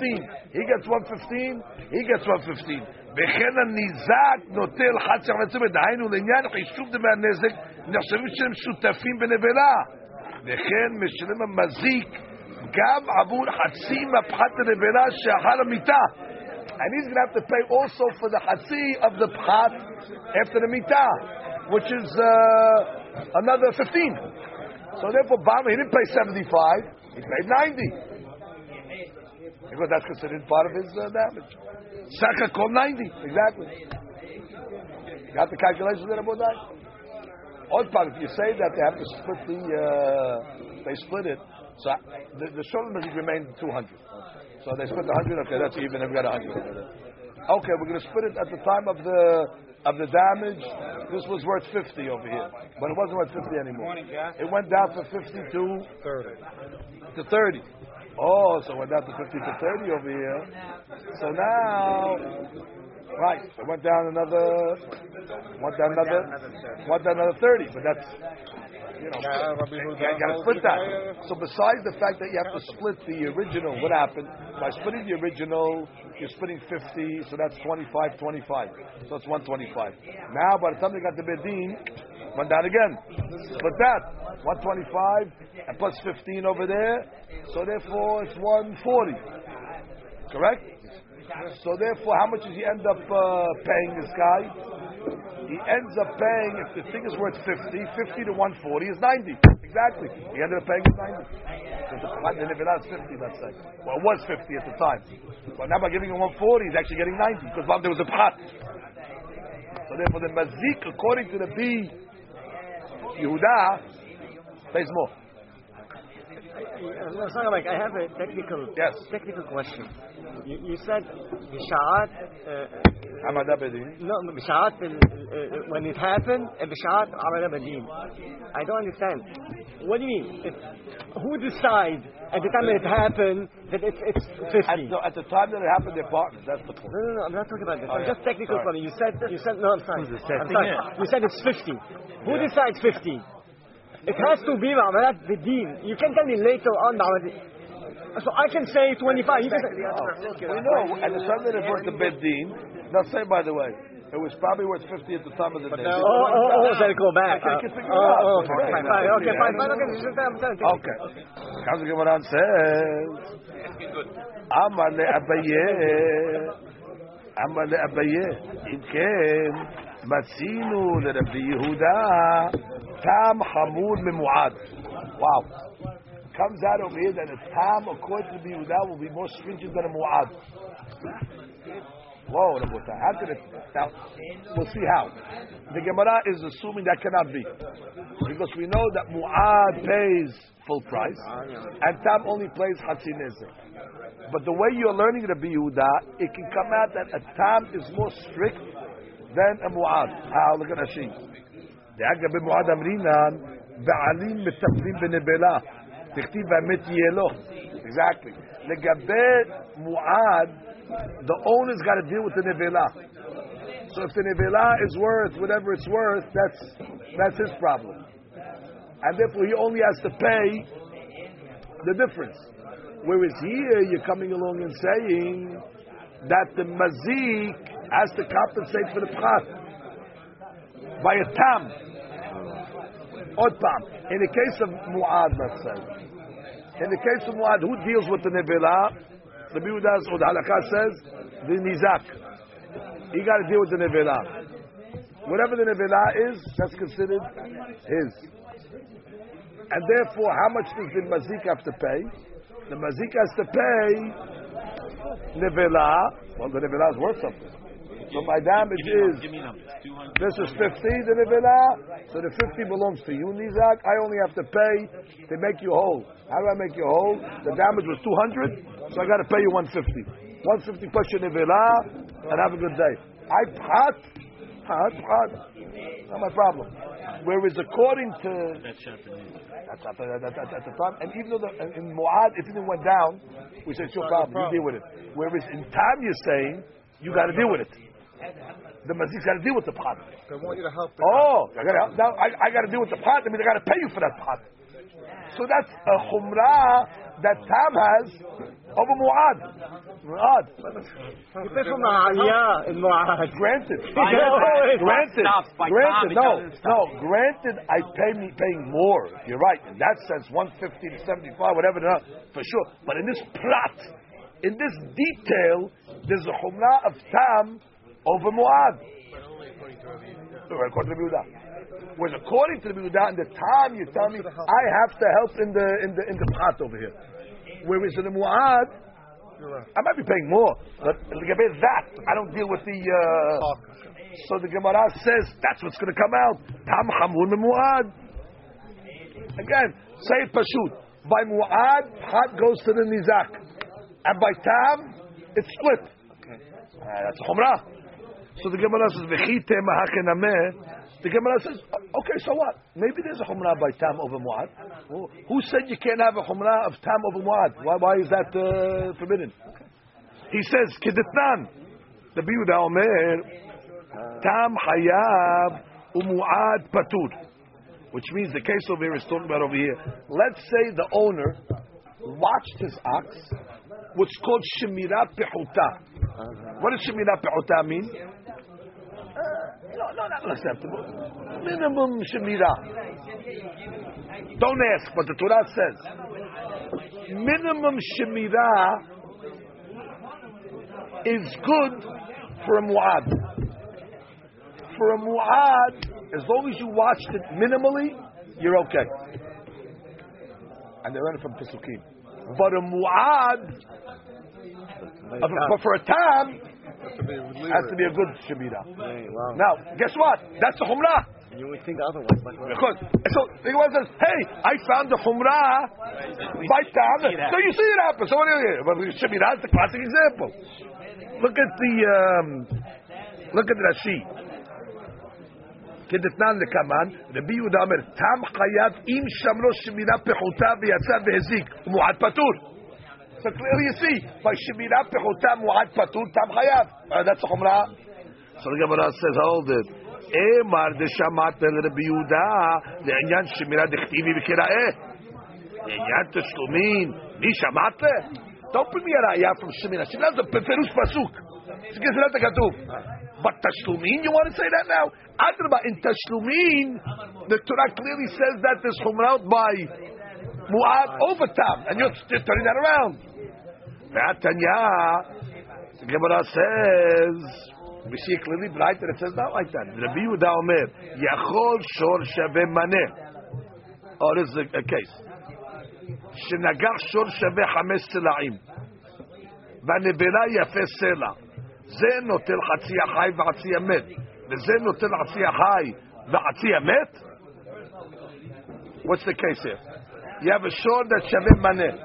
He gets 115. He gets 115. וכן הניזק נוטל חד שחלת צומת, דהיינו לעניין חישוב דמי הנזק, נחשבים שהם שותפים בנבלה. וכן משלם המזיק גם עבור חצי מהפחת הנבלה שאכל המיטה. And he's going to have to pay also for the חצי of the פחת after the מיטה, which is another 15. So therefore, he didn't pay 75, he paid 90. because that's considered part of his damage. Saka called 90, exactly. You got the calculations there, Abu Dhabi? Odd part, if you say that they have to split the, they split it, so the short remained 200. So they split 100, okay, that's even, they've got 100. Okay, we're going to split it at the time of the damage. This was worth 50 over here, but it wasn't worth 50 anymore. It went down from 50 to 30. Oh, so it went down to 50 to 30 over here. So now, right, it went down another 30. But that's, you know, you got to split that. So besides the fact that you have to split the original, what happened? By splitting the original, you're splitting 50, so that's 25, 25. So it's 125. Now, by the time they got the Bedin, went down again. Split that, 125, and plus 15 over there, so therefore it's 140. Correct? So therefore, how much does he end up paying this guy? He ends up paying, if the thing is worth 50, 50 to 140 is 90. Exactly. He ended up paying 90. And if it was 50, let's say. Well, it was 50 at the time. But now by giving him 140, he's actually getting 90, because there was a p'hat. So therefore the mazik, according to the B, Yehuda, pays more. Sorry, Mike, I have a technical question. You said b'sha'at. Amada bedin. No, b'sha'at when it happened, and b'sha'at amada bedin. I don't understand. What do you mean? Who decides at the time that it happened that it's 50? No, at the time that it happened, they're partners. That's the point. No, I'm not talking about this. I'm just technical for me. You said no. I'm sorry. You said it's 50. Who decides 50? It has to be Ma'amalat Bidin. You can tell me later on Ma'amalat. So I can say 25. You can say, we know at the time that it was the Bidin. Now say, by the way, it was probably worth 50 at the time of the day. Then it go back. Okay. Kazim Gamaran says, Amale Abaye. It came. Matsinu le Rabbi Yehuda. Tam Hamur Mimuad. Wow. Comes out over here that a Tam, according to Yehuda, will be more stringent than a Muad. Whoa, how could it? Now, we'll see how. The Gemara is assuming that cannot be. Because we know that Muad pays full price, and Tam only pays Hatzinezek. But the way you're learning Rabbi Yehuda, it can come out that a Tam is more strict than a Muad. How? Look at Hashim. דאגב מועד אמרינן בעלים מטפלים בנבלה תכתיב האמת יהיה לו. Exactly. לגבי מועד, the owner's got to deal with the נבלה. So if the נבלה is worth whatever it's worth, that's his problem, and therefore he only has to pay the difference. Whereas here you're coming along and saying that the mazik has to compensate for the p'chat by a tam, or tam. In the case of Mu'ad, let's say. In the case of Mu'ad, who deals with the Nevelah? The Biudah or the Halakha says, the Nizak. He got to deal with the Nevelah. Whatever the Nevelah is, that's considered his. And therefore, how much does the Mazik have to pay? The Mazik has to pay Nevelah. Well, the Nevelah is worth something. So my damage is, this is 50, the Nevelah, so the 50 belongs to you, Nizak. I only have to pay to make you whole. How do I make you whole? The damage was 200, so I got to pay you 150. 150 plus your Nevelah, and have a good day. I p'hat. Not my problem. Whereas according to... That's at the time. And even though in Mu'ad, if it went down, we say it's your problem, you deal with it. Whereas in time you're saying, you got to deal with it. The mazik's got to deal with the p'hat. They want you to help. I got to deal with the p'hat. I mean, I got to pay you for that p'hat. So that's a chumrah that Tam has over Mu'ad. You pay for ma'aliyah in Mu'ad. Granted, I paying more. You're right. In that sense, 150 to 75, whatever, for sure. But in this plot, in this detail, there's a chumrah of Tam over Mu'ad. But only according to Rabbi Yehuda. Whereas according to Rabbi Yehuda, in the time you tell me I have to help in the p'chat over here. Whereas in the Mu'ad, I might be paying more, but that I don't deal with the. So the Gemara says that's what's going to come out. Tam Hamun Mu'ad. Again, say it pashut. By Mu'ad, Had goes to the Nizak, and by Tam, it's split. That's Chumrah. So the Gemara says V'chite Mahakenameh. The Gemara says, okay, so what? Maybe there's a Chumrah by Tam over Mu'ad. Who said you can't have a Chumrah of Tam over Mu'ad? Why is that forbidden? He says, Keditnan, the Biuda Omer, Tam Hayab, Umu'ad Patur. Which means the case over here is talking about over here. Let's say the owner watched his ox, what's called Shemira Pehuta. What does Shemira Pehuta mean? No, not acceptable. Minimum shemirah. Don't ask, but the Torah says minimum shemirah is good for a mu'ad. For a mu'ad, as long as you watched it minimally, you're okay. And they learn it from Pesukim. But a mu'ad, but for a tam, has to be a good shemirah. Wow. Now, guess what? That's the chumrah. You would think otherwise. Because so the one says, "Hey, I found the chumrah by tam." So you see it happen. So what do you? But shemirah is the classic example. Look at Rashi. Kedetnan lekaman. The Biuda Omer tam chayav im shamro shemirah pechuta v'yatsa v'hezik mu'ad patur. So clearly you see, by Shemirah Pechuta Mu'ad Patur Tam Chayav. That's a Chumrah. So the Gemara says, hold it. Emar de Shamat el Rabbi Yehuda le'inyan Shemirah dechtivi v'kira'eh. Le'inyan Teshlumin mi Shamat le. Don't bring me a raya from Shemirah. Shemirah is a peferus pasuk. It's Gezerat HaKatuv. But Teshlumin, you want to say that now? Adrabah, in Teshlumin, the Torah clearly says that there's Chumrah by Mu'ad over Tam, and you're just turning that around. Tanya, the Gemara says, we see clearly bright that it says not like that. Rabbi Yehuda Omer, Yachol Shor Shaveh Maneh. Or is a case. Shenagach Shor Shaveh Hamesh Sela'im. Vanebela Yafeh Sela. Ze notel Hatsi Achai V'Hatsi Amet. Ze notel Hatsi Achai V'Hatsi Amet. What's the case here? You have a short that shaveh maneh.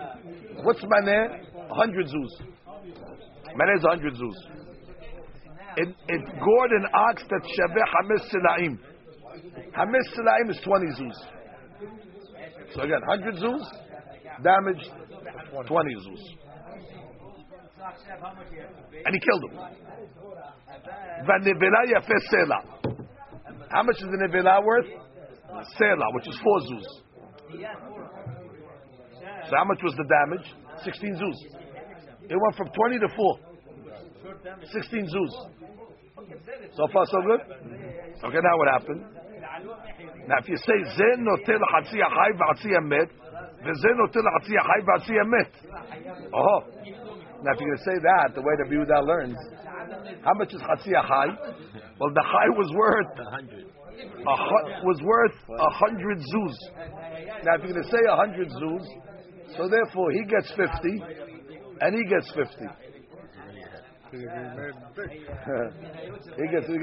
What's maneh? 100 zoos. Maneh is 100 zoos. It gored an ox that shaveh hamesh silaim. Hamesh silaim is 20 zoos. So again, 100 zoos, damaged 20 zoos. And he killed him. Vanevela yafeh sela. How much is the nevela worth? Sela, which is 4 zoos. So how much was the damage? 16 zoos. It went from 20 to 4. 16 zoos. So far so good? Okay, now what happened? Now if you say, Zen notel hatsi achai v'atsi amet, v'zen notel hatsi achai v'atsi amet. Oh. Now if you're going to say that, the way the Biuda learns, how much is hatsi achai? Well, the chai was worth 100. Was worth 100 zoos. Now, if you're going to say 100 zoos, so therefore he gets 50, and he gets 50. he gets 50.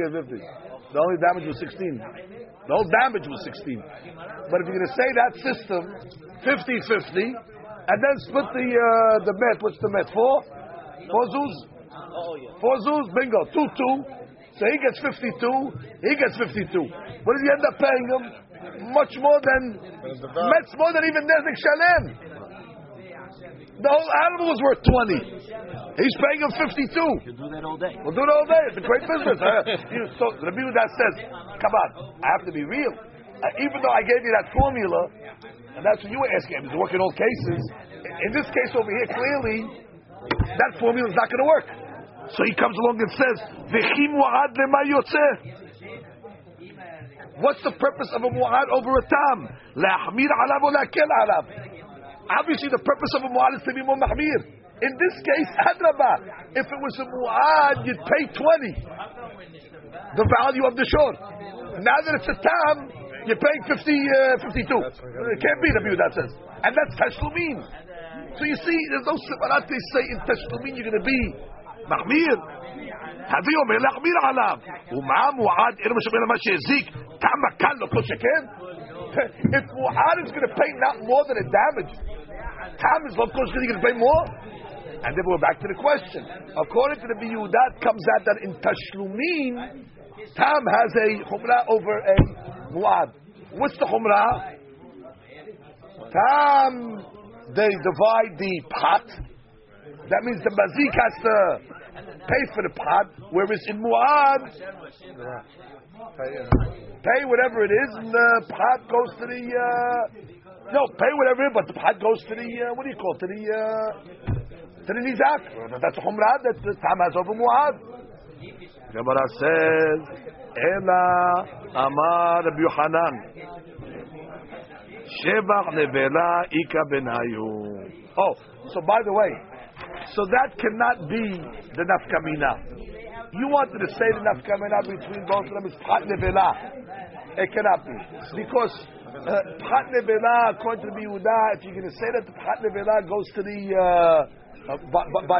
The only damage was 16. The whole damage was 16. But if you're going to say that system, 50-50, and then split the met. What's the met? 4 zoos. 4 zoos. Bingo. 2-2. So he gets 52, he gets 52. What does he end up paying him? Much more than, much more than even Nezek Shalem. The whole animal was worth 20. He's paying him 52. We'll do that all day. We'll do it all day. It's a great business. So the people that says, come on, I have to be real. Even though I gave you that formula, and that's what you were asking, I was working all cases. In this case over here, clearly, that formula is not going to work. So he comes along and says, "V'chi mu'ad lema yotzeh." What's the purpose of a mu'ad over a tam? La'achmir alav o la'kel alav. Obviously, the purpose of a mu'ad is to be more mahmir. In this case, adrabah. If it was a mu'ad, you'd pay 20, the value of the shor. Now that it's a tam, you're paying 52. It can't be the view that says, and that's tashlumim. So you see, there's no separat they say in Tashlumin you're going to be Mahmir. Hadi Omer Lahmir Alam. Umam Mu'ad Irma Shabir Mashazik. Ta'ma Kallo Koshaken. If Mu'ad is going to pay not more than a damage, Ta'am is not going to pay more. And then we're back to the question. According to the Biyu, that comes out that in Tashlumin, Ta'am has a Khumrah over a Mu'ad. What's the Khumrah? Tam, they divide the pot. That means the mazik has to pay for the pot, whereas in Mu'ad, pay whatever it is, and the pot goes to the, pay whatever it is, but the pot goes to the, to the nizak. That's a humrah that the Tam has over Mu'ad. Gemara says, Ela Amar B'Yohanan. Shebach nevela ika benayu. Oh, so by the way, so that cannot be the nafkamina. You wanted to say the nafkamina between both of them is pat nevela. It cannot be. Because pat nevela, according to the Yehuda, if you're going to say that the pat nevela goes to the,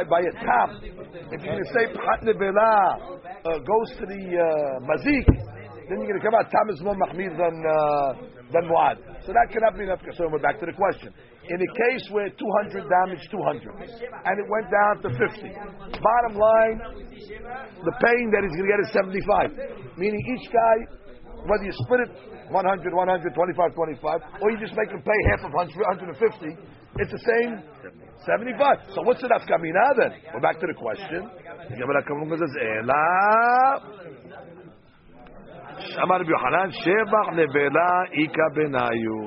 by a tap, if you're going to say pat nevela goes to the mazik, then you're going to come out, tam is more mahmir than mu'ad. So that cannot be enough. So we're back to the question. In a case where 200 damaged 200, and it went down to 50. Bottom line, the pain that he's going to get is 75. Meaning each guy, whether you split it 100, 100, 25, 25, or you just make him pay half of 100, 150, it's the same 75. So what's the nafkamina then? We're back to the question. Amar B'Yohanan shebach nevela ika benayu.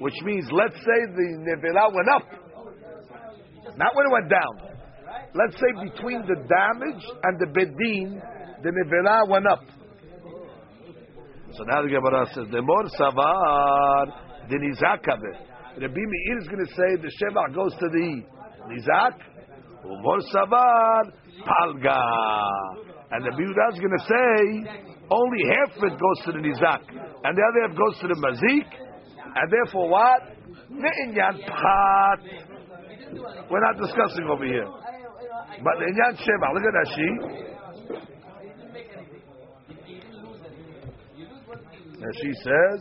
Which means, let's say the nevela went up, not when it went down. Let's say between the damage and the bedin, the nevela went up. So now the Gemara says, Demor savar the nizakabe. Rabbi Meir is going to say the shebach goes to the nizak. Umor savar palga. And the Biudah is going to say only half of it goes to the nizak, and the other half goes to the mazik, and therefore what? Ne'inyan pat. We're not discussing over here. But ne'inyan shemah. Look at that she. And she says,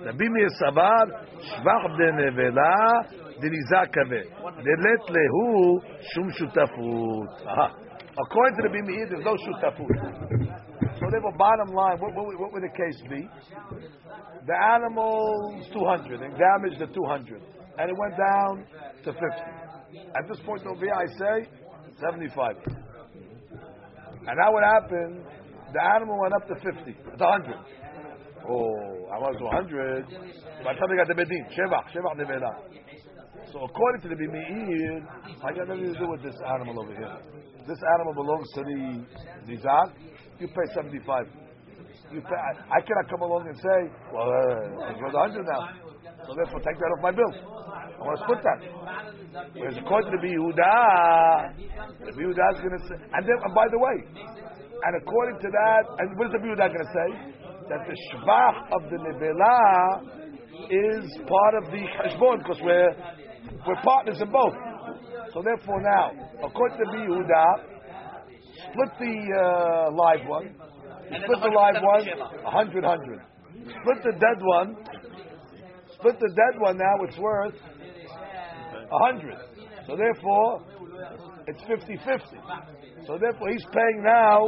Nabi Meir Sabar shvach de nevela de nizak kaveh delet lehu shum shutafut. Aha. According to the Bimei, there's no shutafut. So therefore, bottom line, what would the case be? The animal's 200 and damaged the 200, and it went down to 50. At this point over here, I say 75. And now what happened? The animal went up to 50, to 100. Oh, I was 100. By the time I got the bedin, shevach nevela. So according to the Bimei, I got nothing to do with this animal over here. This animal belongs to the nizak. You pay 75. I cannot come along and say, well, it's worth 100 now. So therefore, take that off my bill. I want to split that. Whereas according to the Biudah is going to say, and by the way, and according to that, and what is the Biudah going to say? That the shvach of the nevela is part of the cheshbon because we're partners in both. So therefore now, according to Rabbi Yehuda, split the live one. Split the live one, 100, 100. Split the dead one now, it's worth 100. So therefore, it's 50-50. So therefore, he's paying now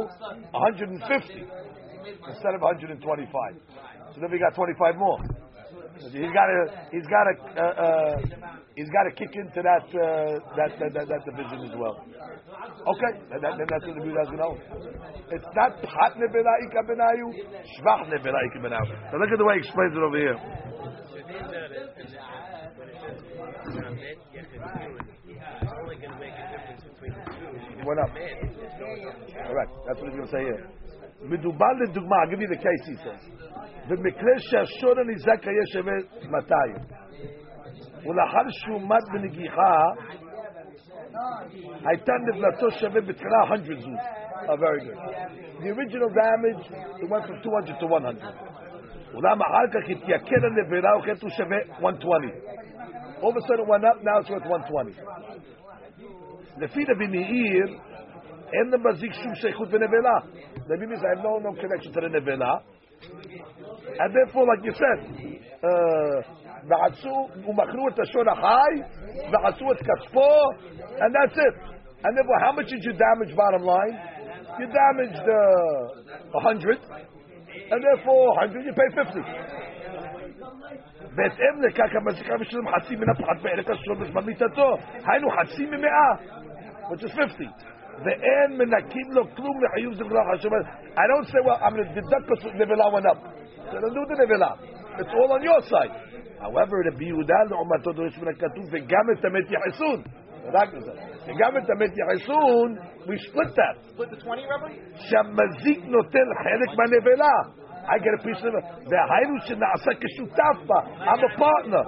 150 instead of 125. So then we got 25 more. He's got to kick into that division as well. Okay, then that's what the Biudah doesn't know. It's not pat nebelaika benayu, shvach nebelaika benayu. Now look at the way he explains it over here. Went up. All right, that's what he's going to say here. Medubal le dugma. Give me the case. He says. במקרה שהשור הנזק היה שווה 200 ולאחר שהוא מת בנגיחה הייתה נבלתו שווה בתחילה 100 זוז. Very good. The original damage, it went from 200 to 100. Ulam ahar ka kityaken al nevera uchetu sheve 120. All of a sudden it went up. Now it's worth 120. Lefi Rabbi Meir, en the mazik shum sheikhut v'nevela. Rabbi means I have no connection to the nevela, and therefore, like you said, ba'atsu u'machnu et hashon ha'chai, ba'atsu et kaspo, and that's it. And then, well, how much did you damage? Bottom line, you damaged 100, and therefore 100 you pay 50. Which is 50. I don't say, well, I'm going to deduct because the nevela went up. So don't do the nevela. It's all on your side. However, the biyudah le'umato doresh min hakatuv v'gam et hamet yachesun. We split that. Split the 20, Rabbi? I get a piece of it. I'm a partner.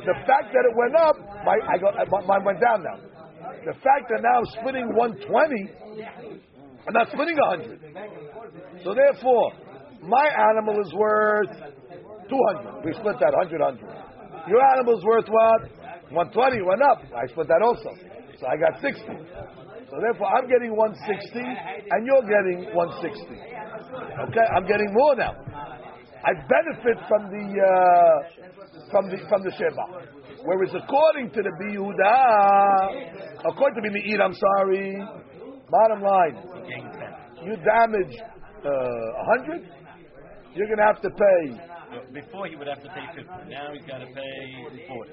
The fact that it went up, mine went down now. The fact that now I'm splitting 120, I'm not splitting 100. So therefore, my animal is worth 200. We split that 100. Your animal's worth what? 120 went up. I split that also. So I got 60. So therefore I'm getting 160 and you're getting 160. Okay, I'm getting more now. I benefit from the Sheba. Whereas according to the Biyuda, according to Meir, I'm sorry, bottom line, you damage 100, you're going to have to pay. Before he would have to pay 50. Now he's got to pay 40.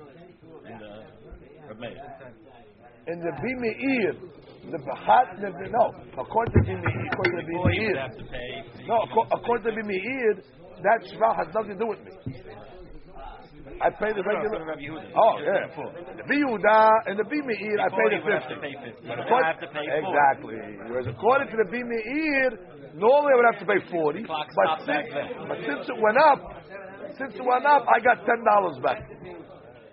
In the Meir, the B'chat no. According to Meir, that Shva has nothing to do with me. I pay the regular. Oh yeah. The Biyuda and the Meir, I pay the 50. Exactly. Whereas according to the Meir, normally I would have to pay 40. But since it went up. Since it went up, I got $10 back.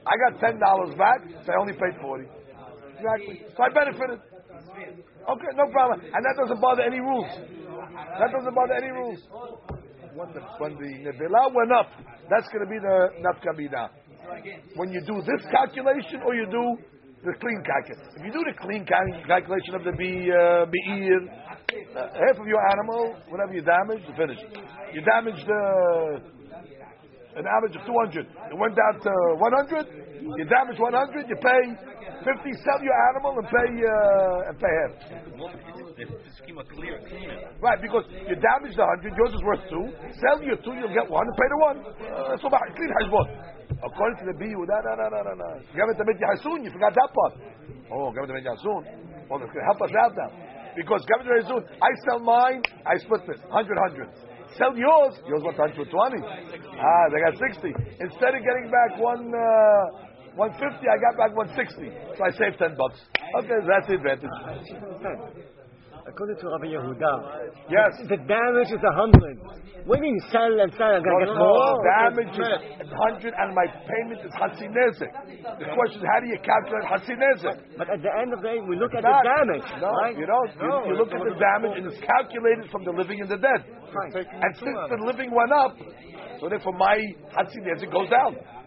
So I only paid 40. Exactly. So I benefited. Okay, no problem. And that doesn't bother any rules. When the nevela went up, that's going to be the nafka mina. When you do this calculation, or you do the clean calculation. If you do the clean calculation of the be'ir, half of your animal, whatever you damage, you finish. You damage an average of 200. It went down to 100. You damage 100. You pay 50. Sell your animal and pay half. The schema clear. Right, because you damage the 100. Yours is worth 2. Sell your 2. You'll get 1 and pay the 1. So clean hashbon. According to the Biyuda, no. You forgot that part. Oh, well, it's going to help us out now. Because I sell mine. I split this 100. Sell yours went 120. They got 60. Instead of getting back 150, I got back 160. So I saved $10. Okay, that's the advantage. According to Rabbi Yehuda, yes, the damage is 100. When you sell, I'm going to get more. Damage is 100, and my payment is Hatsi Nezek. The question is, how do you calculate Hatsi Nezek? But at the end of the day, we look at the damage. No, right? You don't. You look at the damage, and it's calculated from the living and the dead. Right. And since the living went up, so therefore my Hatsi Nezek goes down.